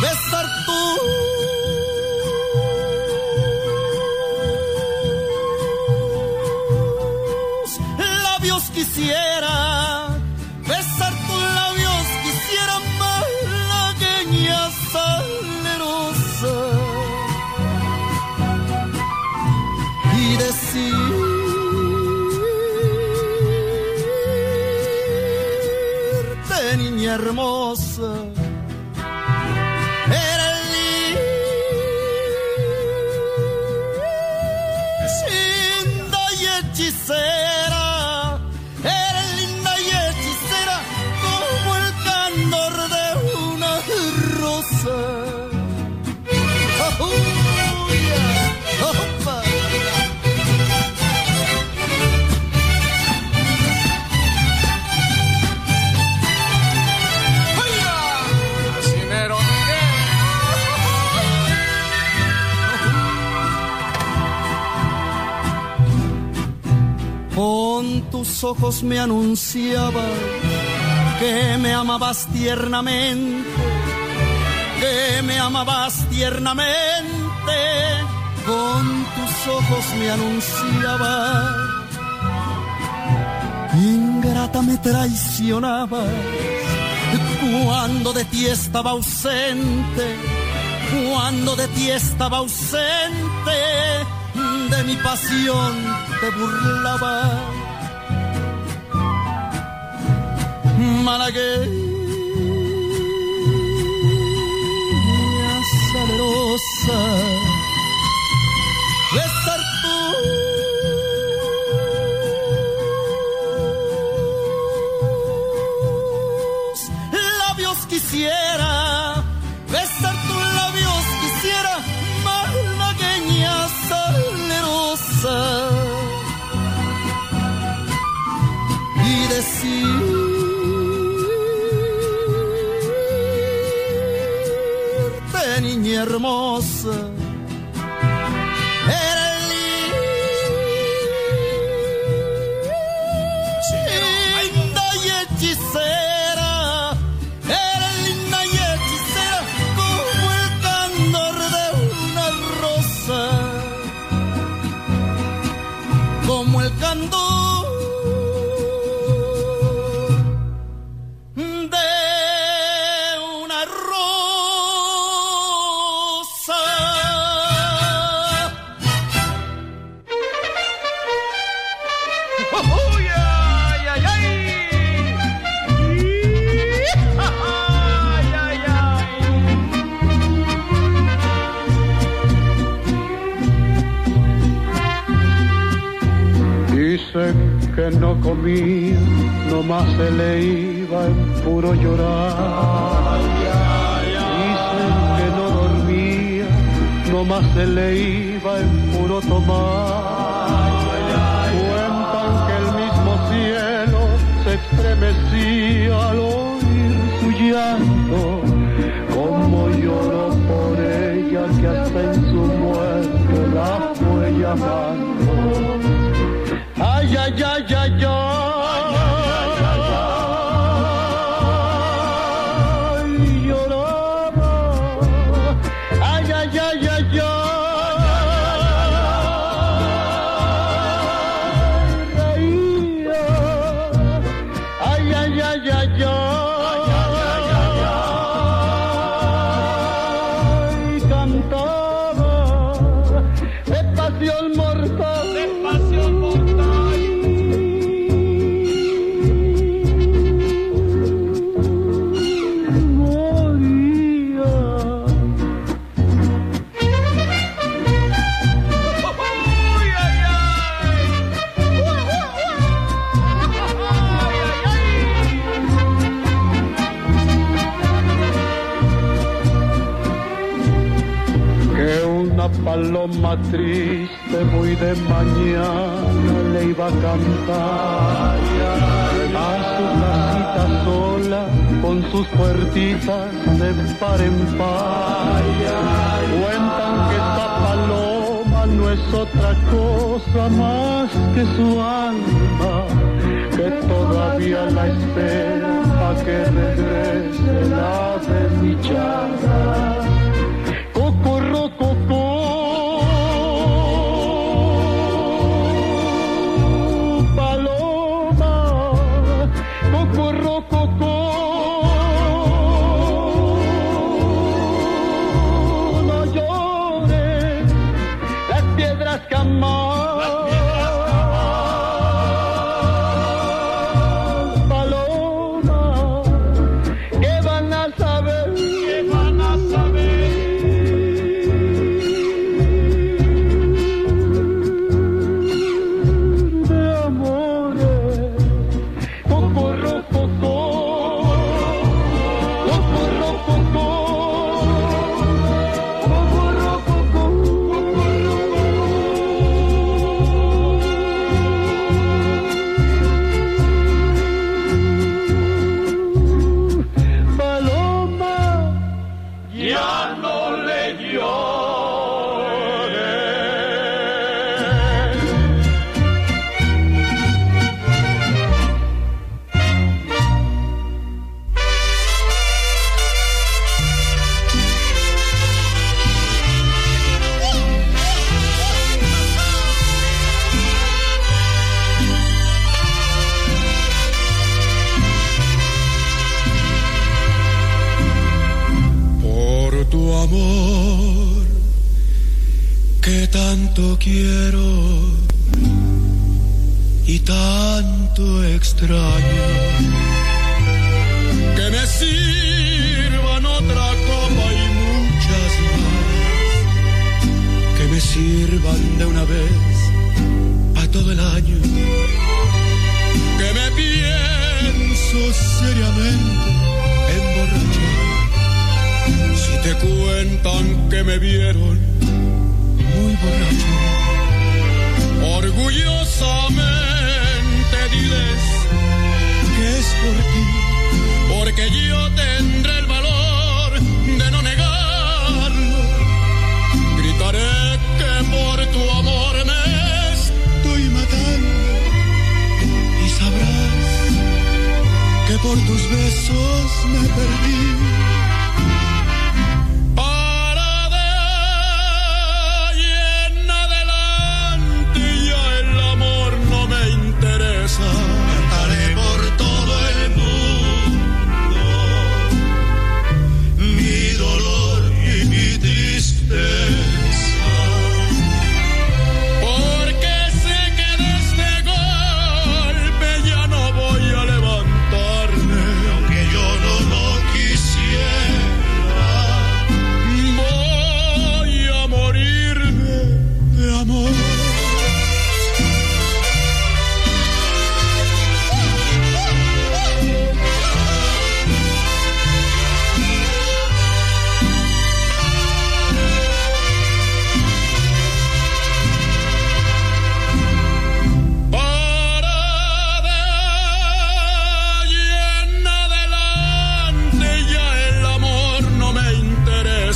besar tus labios quisiera, besar tus labios quisiera, malagueña salerosa, y decirte, niña hermosa, eres linda y hechicera, eres linda y hechicera como el candor de una rosa. Con tus ojos me anunciaba que me amabas tiernamente, que me amabas tiernamente. Con tus ojos me anunciaba, ingrata me traicionabas cuando de ti estaba ausente, cuando de ti estaba ausente. De mi pasión te burlaba, malagueña salerosa, besar tus labios quisiera, besar tus labios quisiera, malagueña salerosa, y decirte, niña hermosa, eres linda y hechicera, eres linda y hechicera como el candor de una rosa, como el candor de una rosa. que no comía, nomás se le iba en puro llorar. Dicen que no dormía, nomás se le iba en puro tomar. Cuentan que el mismo cielo se estremecía al oír su llanto, como lloró por ella que hasta en su muerte la fue llamando. Ay, ay, ay, ay, ay, ay, lloraba. Ay, ay, ay, ay, ay, reía. Ay, ay, ay, ay, ay, cantaba de pasión mortal. De pasión mortal. Paloma triste muy de mañana le iba a cantar a su casita sola con sus puertitas de par en par. Cuentan que esta paloma no es otra cosa más que su alma, que todavía la espera para que regrese la desdichada. Cocorro, cocorro.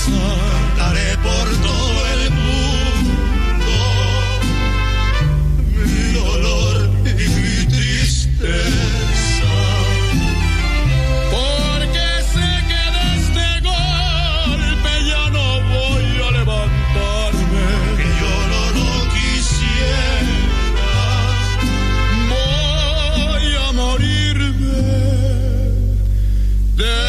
saltaré por todo el mundo, mi dolor y mi tristeza, porque sé que de este golpe ya no voy a levantarme, que yo no quisiera, voy a morirme de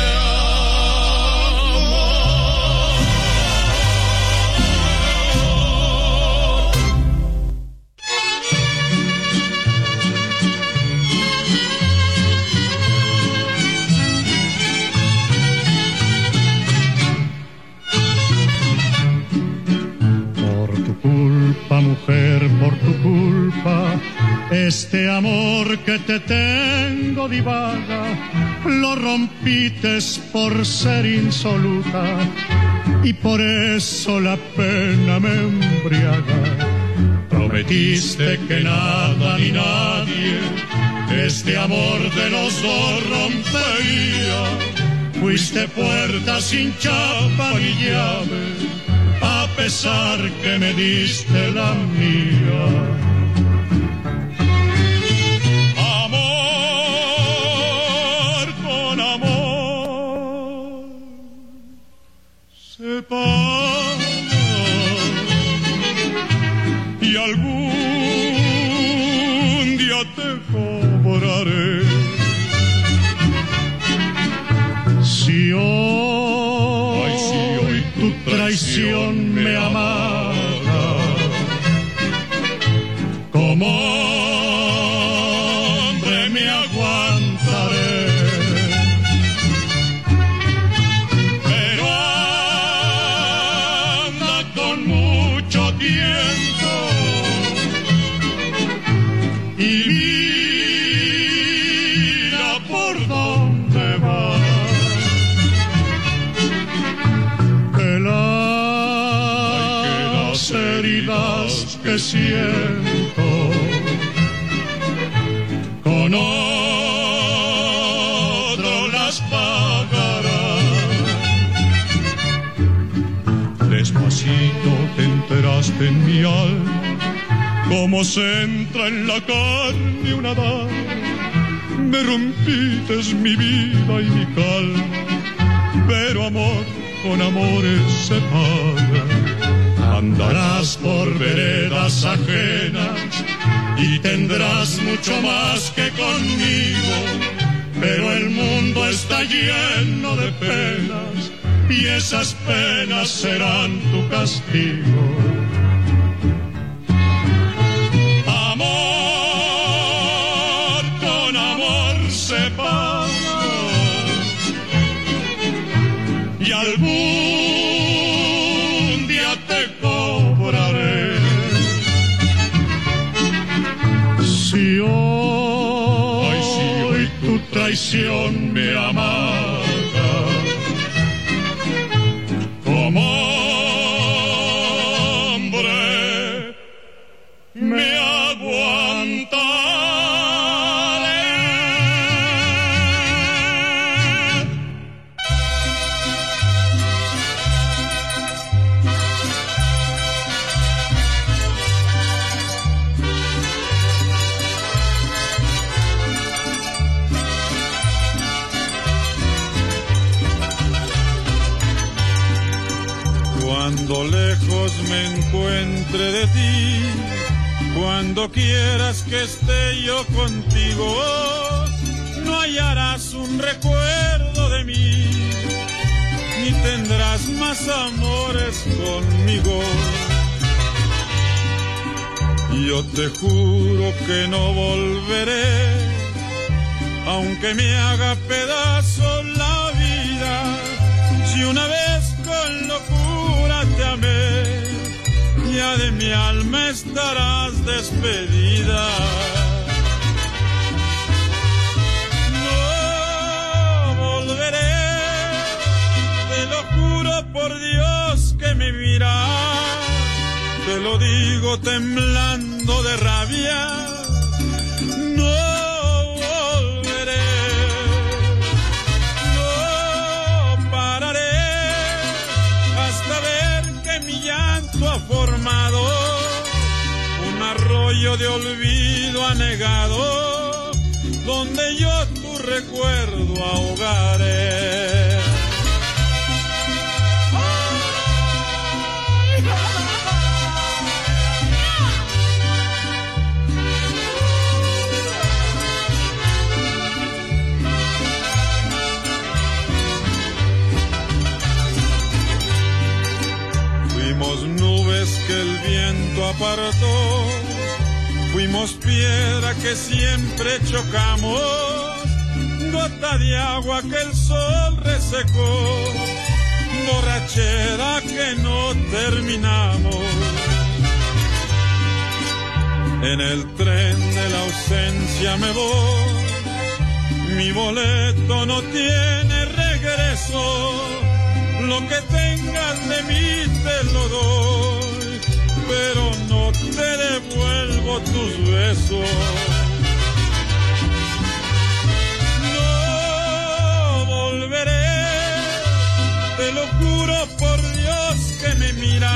mujer, por tu culpa, este amor que te tengo divaga, lo rompites por ser insoluta, y por eso la pena me embriaga. Prometiste que nada ni nadie, este amor de los dos rompería, fuiste puerta sin chapa ni llave, a pesar que me diste la mía. Amor con amor se paga, y algún día te cobraré. Si traición me amarga, como hombre me aguantaré, pero anda con mucho tiempo y mira por dónde va. Heridas que siento con otro las pagarás. Despacito te enteraste en mi alma como se entra en la carne una daga. Me rompites mi vida y mi calma, pero amor con amores se paga. Andarás por veredas ajenas y tendrás mucho más que conmigo, pero el mundo está lleno de penas y esas penas serán tu castigo. Amor con amor se paga, y algún día te cobraré. Si hoy, tu traición me amarga, como hombre me aguantaré. Cuando lejos me encuentre de ti, cuando quieras que esté yo contigo, no hallarás un recuerdo de mí, ni tendrás más amores conmigo. Yo te juro que no volveré, aunque me haga pedazos la vida, si una vez con locura te amé, ya de mi alma estarás despedida. No volveré, te lo juro por Dios que me miras, te lo digo temblando de rabia. No. sello de olvido anegado, donde yo tu recuerdo ahogaré. Fuimos nubes que el viento apartó, fuimos piedra que siempre chocamos, gota de agua que el sol resecó, borrachera que no terminamos. En el tren de la ausencia me voy, mi boleto no tiene regreso. Lo que tengas de mí te lo doy, pero no te devuelvo tus besos. No volveré, te lo juro por Dios que me mira.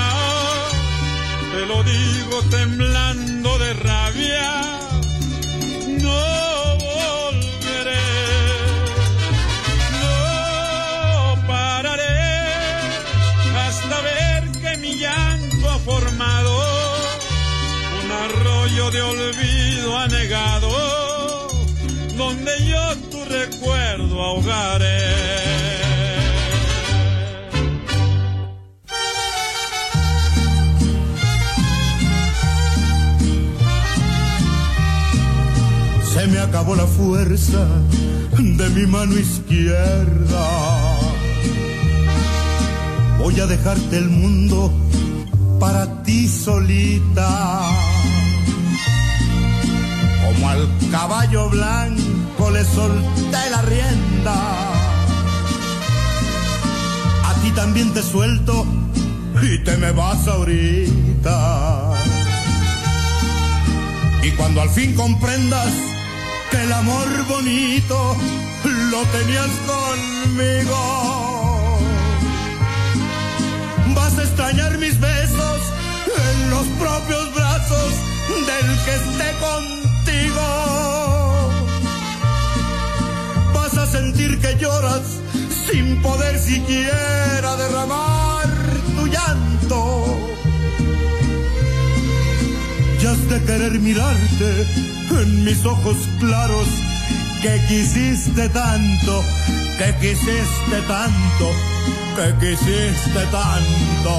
Te lo digo temblando de rabia. No. Formado, un arroyo de olvido anegado, donde yo tu recuerdo ahogaré. Se me acabó la fuerza de mi mano izquierda. Voy a dejarte el mundo para ti solita, como al caballo blanco le solté la rienda, a ti también te suelto y te me vas ahorita. Y cuando al fin comprendas que el amor bonito lo tenías conmigo, vas a extrañar mis besos en los propios brazos del que esté contigo. Vas a sentir que lloras sin poder siquiera derramar tu llanto. Ya has de querer mirarte en mis ojos claros, que quisiste tanto, que quisiste tanto, que quisiste tanto.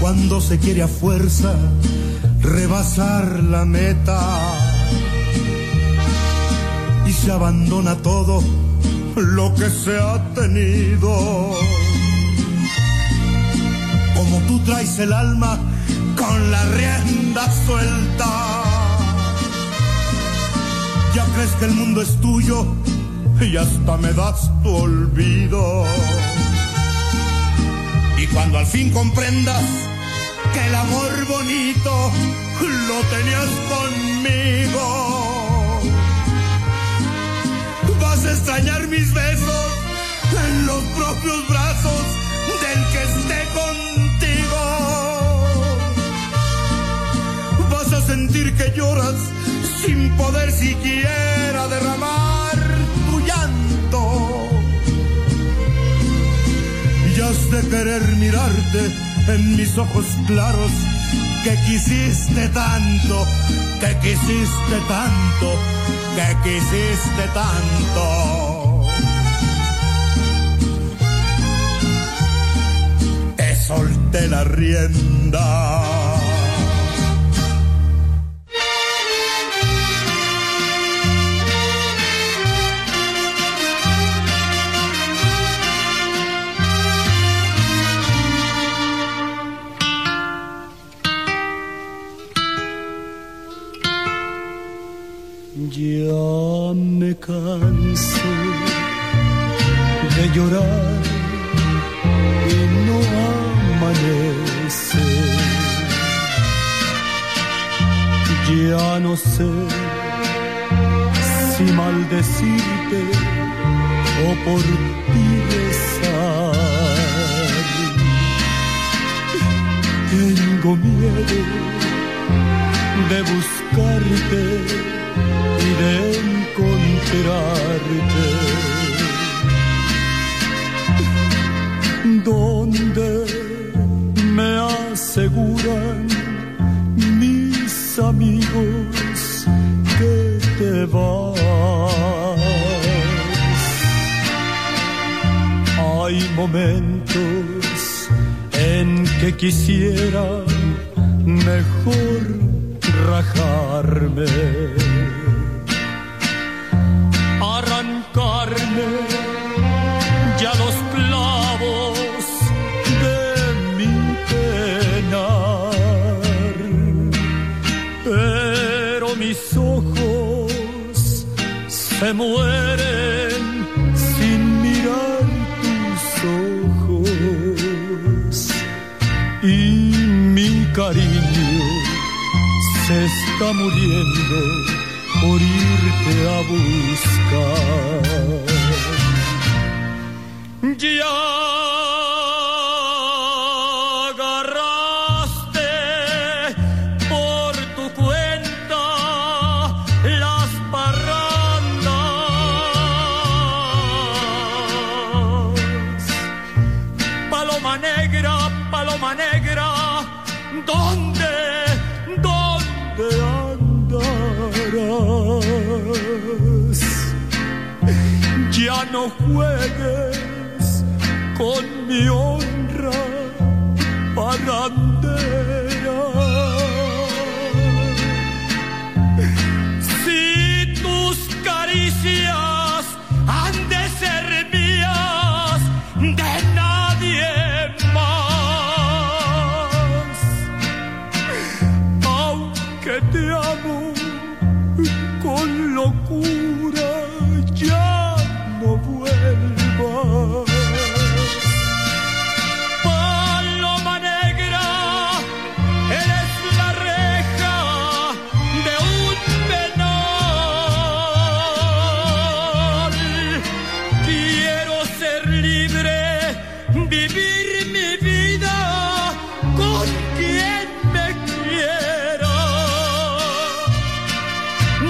Cuando se quiere a fuerza rebasar la meta y se abandona todo lo que se ha tenido, como tú traes el alma con la rienda suelta, ya crees que el mundo es tuyo y hasta me das tu olvido. Y cuando al fin comprendas que el amor bonito lo tenías conmigo, vas a extrañar mis besos en los propios brazos del que esté contigo. Vas a sentir que lloras sin poder siquiera derramar tu llanto. Y has de querer mirarte en mis ojos claros, que quisiste tanto, que quisiste tanto, que quisiste tanto. Te solté la rienda. Ya me canso de llorar y no amanecer. Ya no sé si maldecirte o por ti besar. Tengo miedo de buscarte y de encontrarte. Donde me aseguran mis amigos que te vas. Hay momentos en que quisiera mejor rajarme, arrancarme ya los clavos de mi penar, pero mis ojos se mueren sin mirar tus ojos y mi cariño se está muriendo por irte a buscar. Ya agarraste por tu cuenta las parrandas. Paloma negra, ¿dónde andarás? Ya no juegues con mi honra parrandera. Si tus caricias han de ser mías, de nadie te amo con locura, ya no vuelvas. Paloma negra, eres la reja de un penal. Quiero ser libre, vivir mi vida con quien me quiera.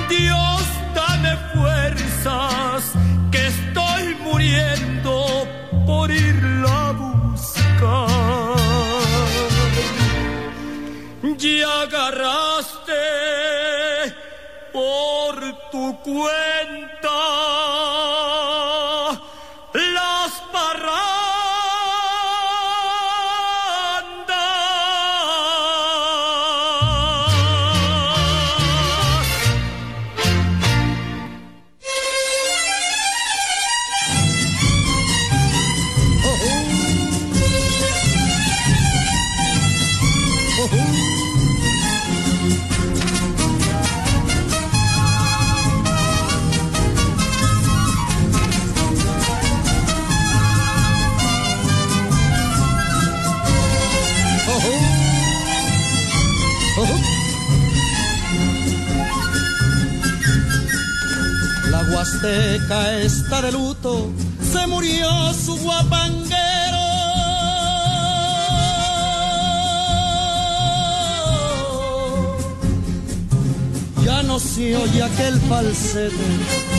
Dios, dame fuerzas, que estoy muriendo por irla a buscar. Ya agarraste por tu cuenta las parras. Huasteca está de luto, se murió su guapanguero. Ya no se oye aquel falsete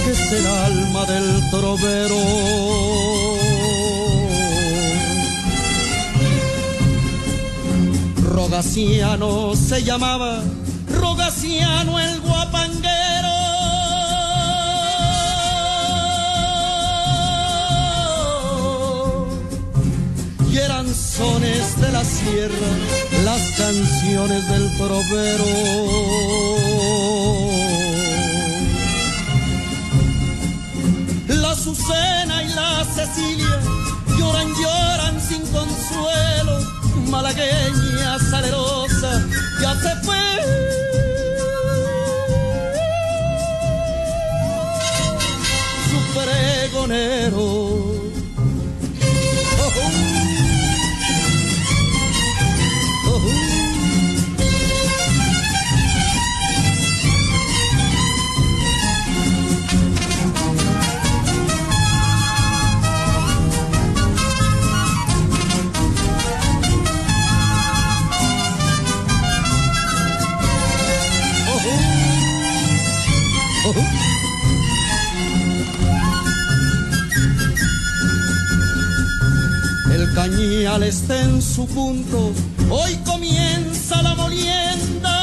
que es el alma del trovero. Rogaciano se llamaba, Rogaciano el guapanguero. Y eran sones de la sierra, las canciones del trovero. La Azucena y la Cecilia lloran, lloran sin consuelo. Malagueña salerosa, ya se fue su pregonero. cañal está en su punto, hoy comienza la molienda.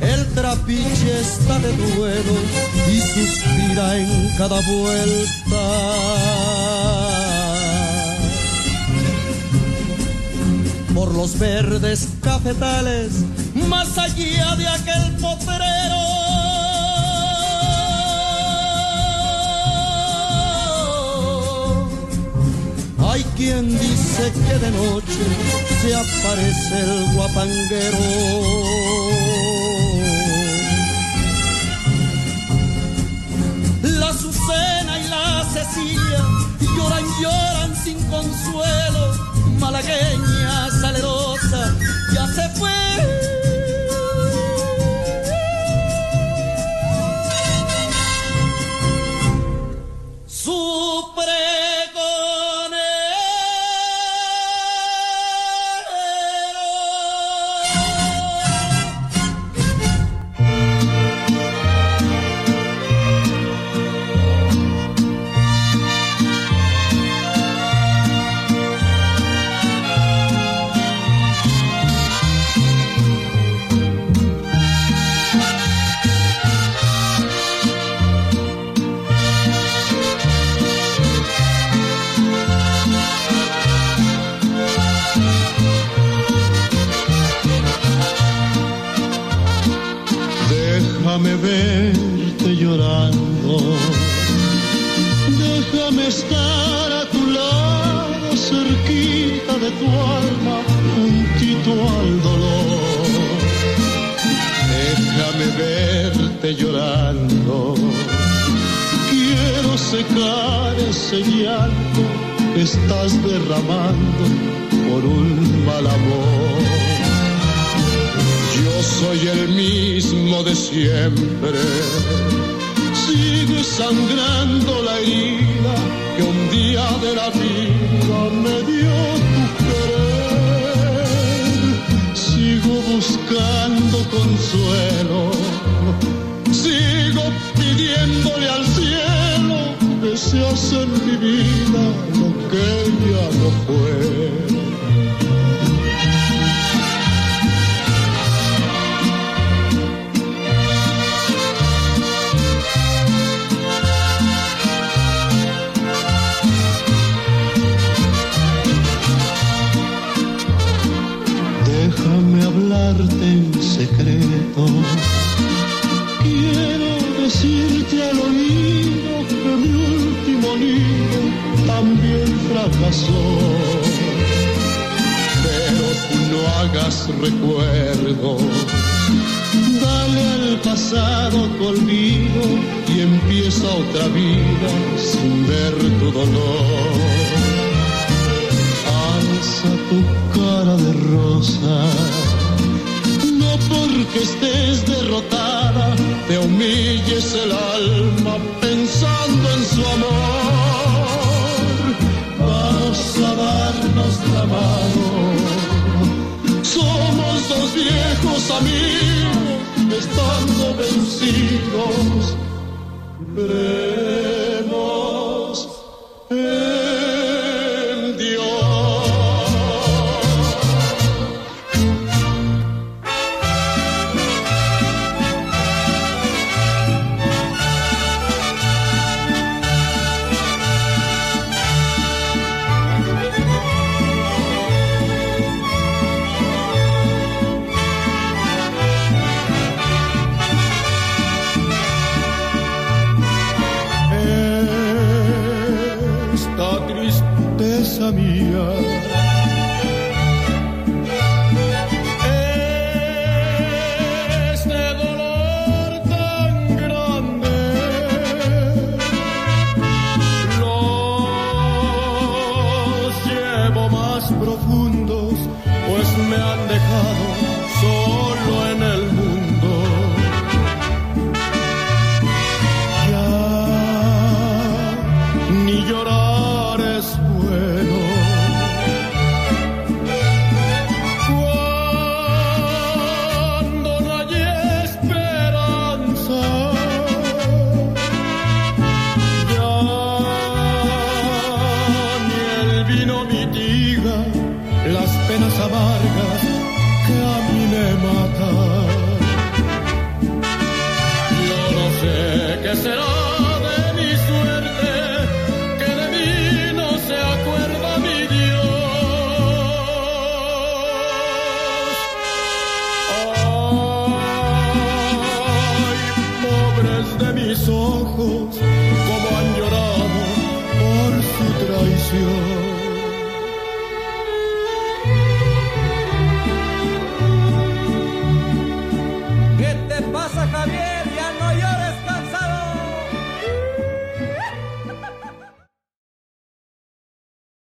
El trapiche está de duelo y suspira en cada vuelta. Por los verdes cafetales, más allá de aquel potrero, hay quien dice que de noche se aparece el guapanguero. La Azucena y la Cecilia lloran, lloran sin consuelo. Malagueña salerosa ya se fue. Déjame verte llorando, déjame estar a tu lado, cerquita de tu alma, juntito al dolor. Déjame verte llorando, quiero secar ese llanto que estás derramando por un mal amor. Yo soy el mismo de siempre, sigue sangrando la herida que un día de la vida me dio tu querer. Sigo buscando consuelo, sigo pidiéndole al cielo que seas en mi vida lo que ya no fue. Déjame hablarte en secreto, quiero decirte al oído que mi último nido también fracasó. Pero tú no hagas recuerdos, dale al pasado tu olvido y empieza otra vida sin ver tu dolor. Alza tu cara de rosa, no porque estés derrotada te humilles el alma pensando en su amor. Vamos a darnos la mano, somos dos viejos amigos estando vencidos, creemos en Dios. mis ojos como han llorado por su traición. ¿Qué te pasa?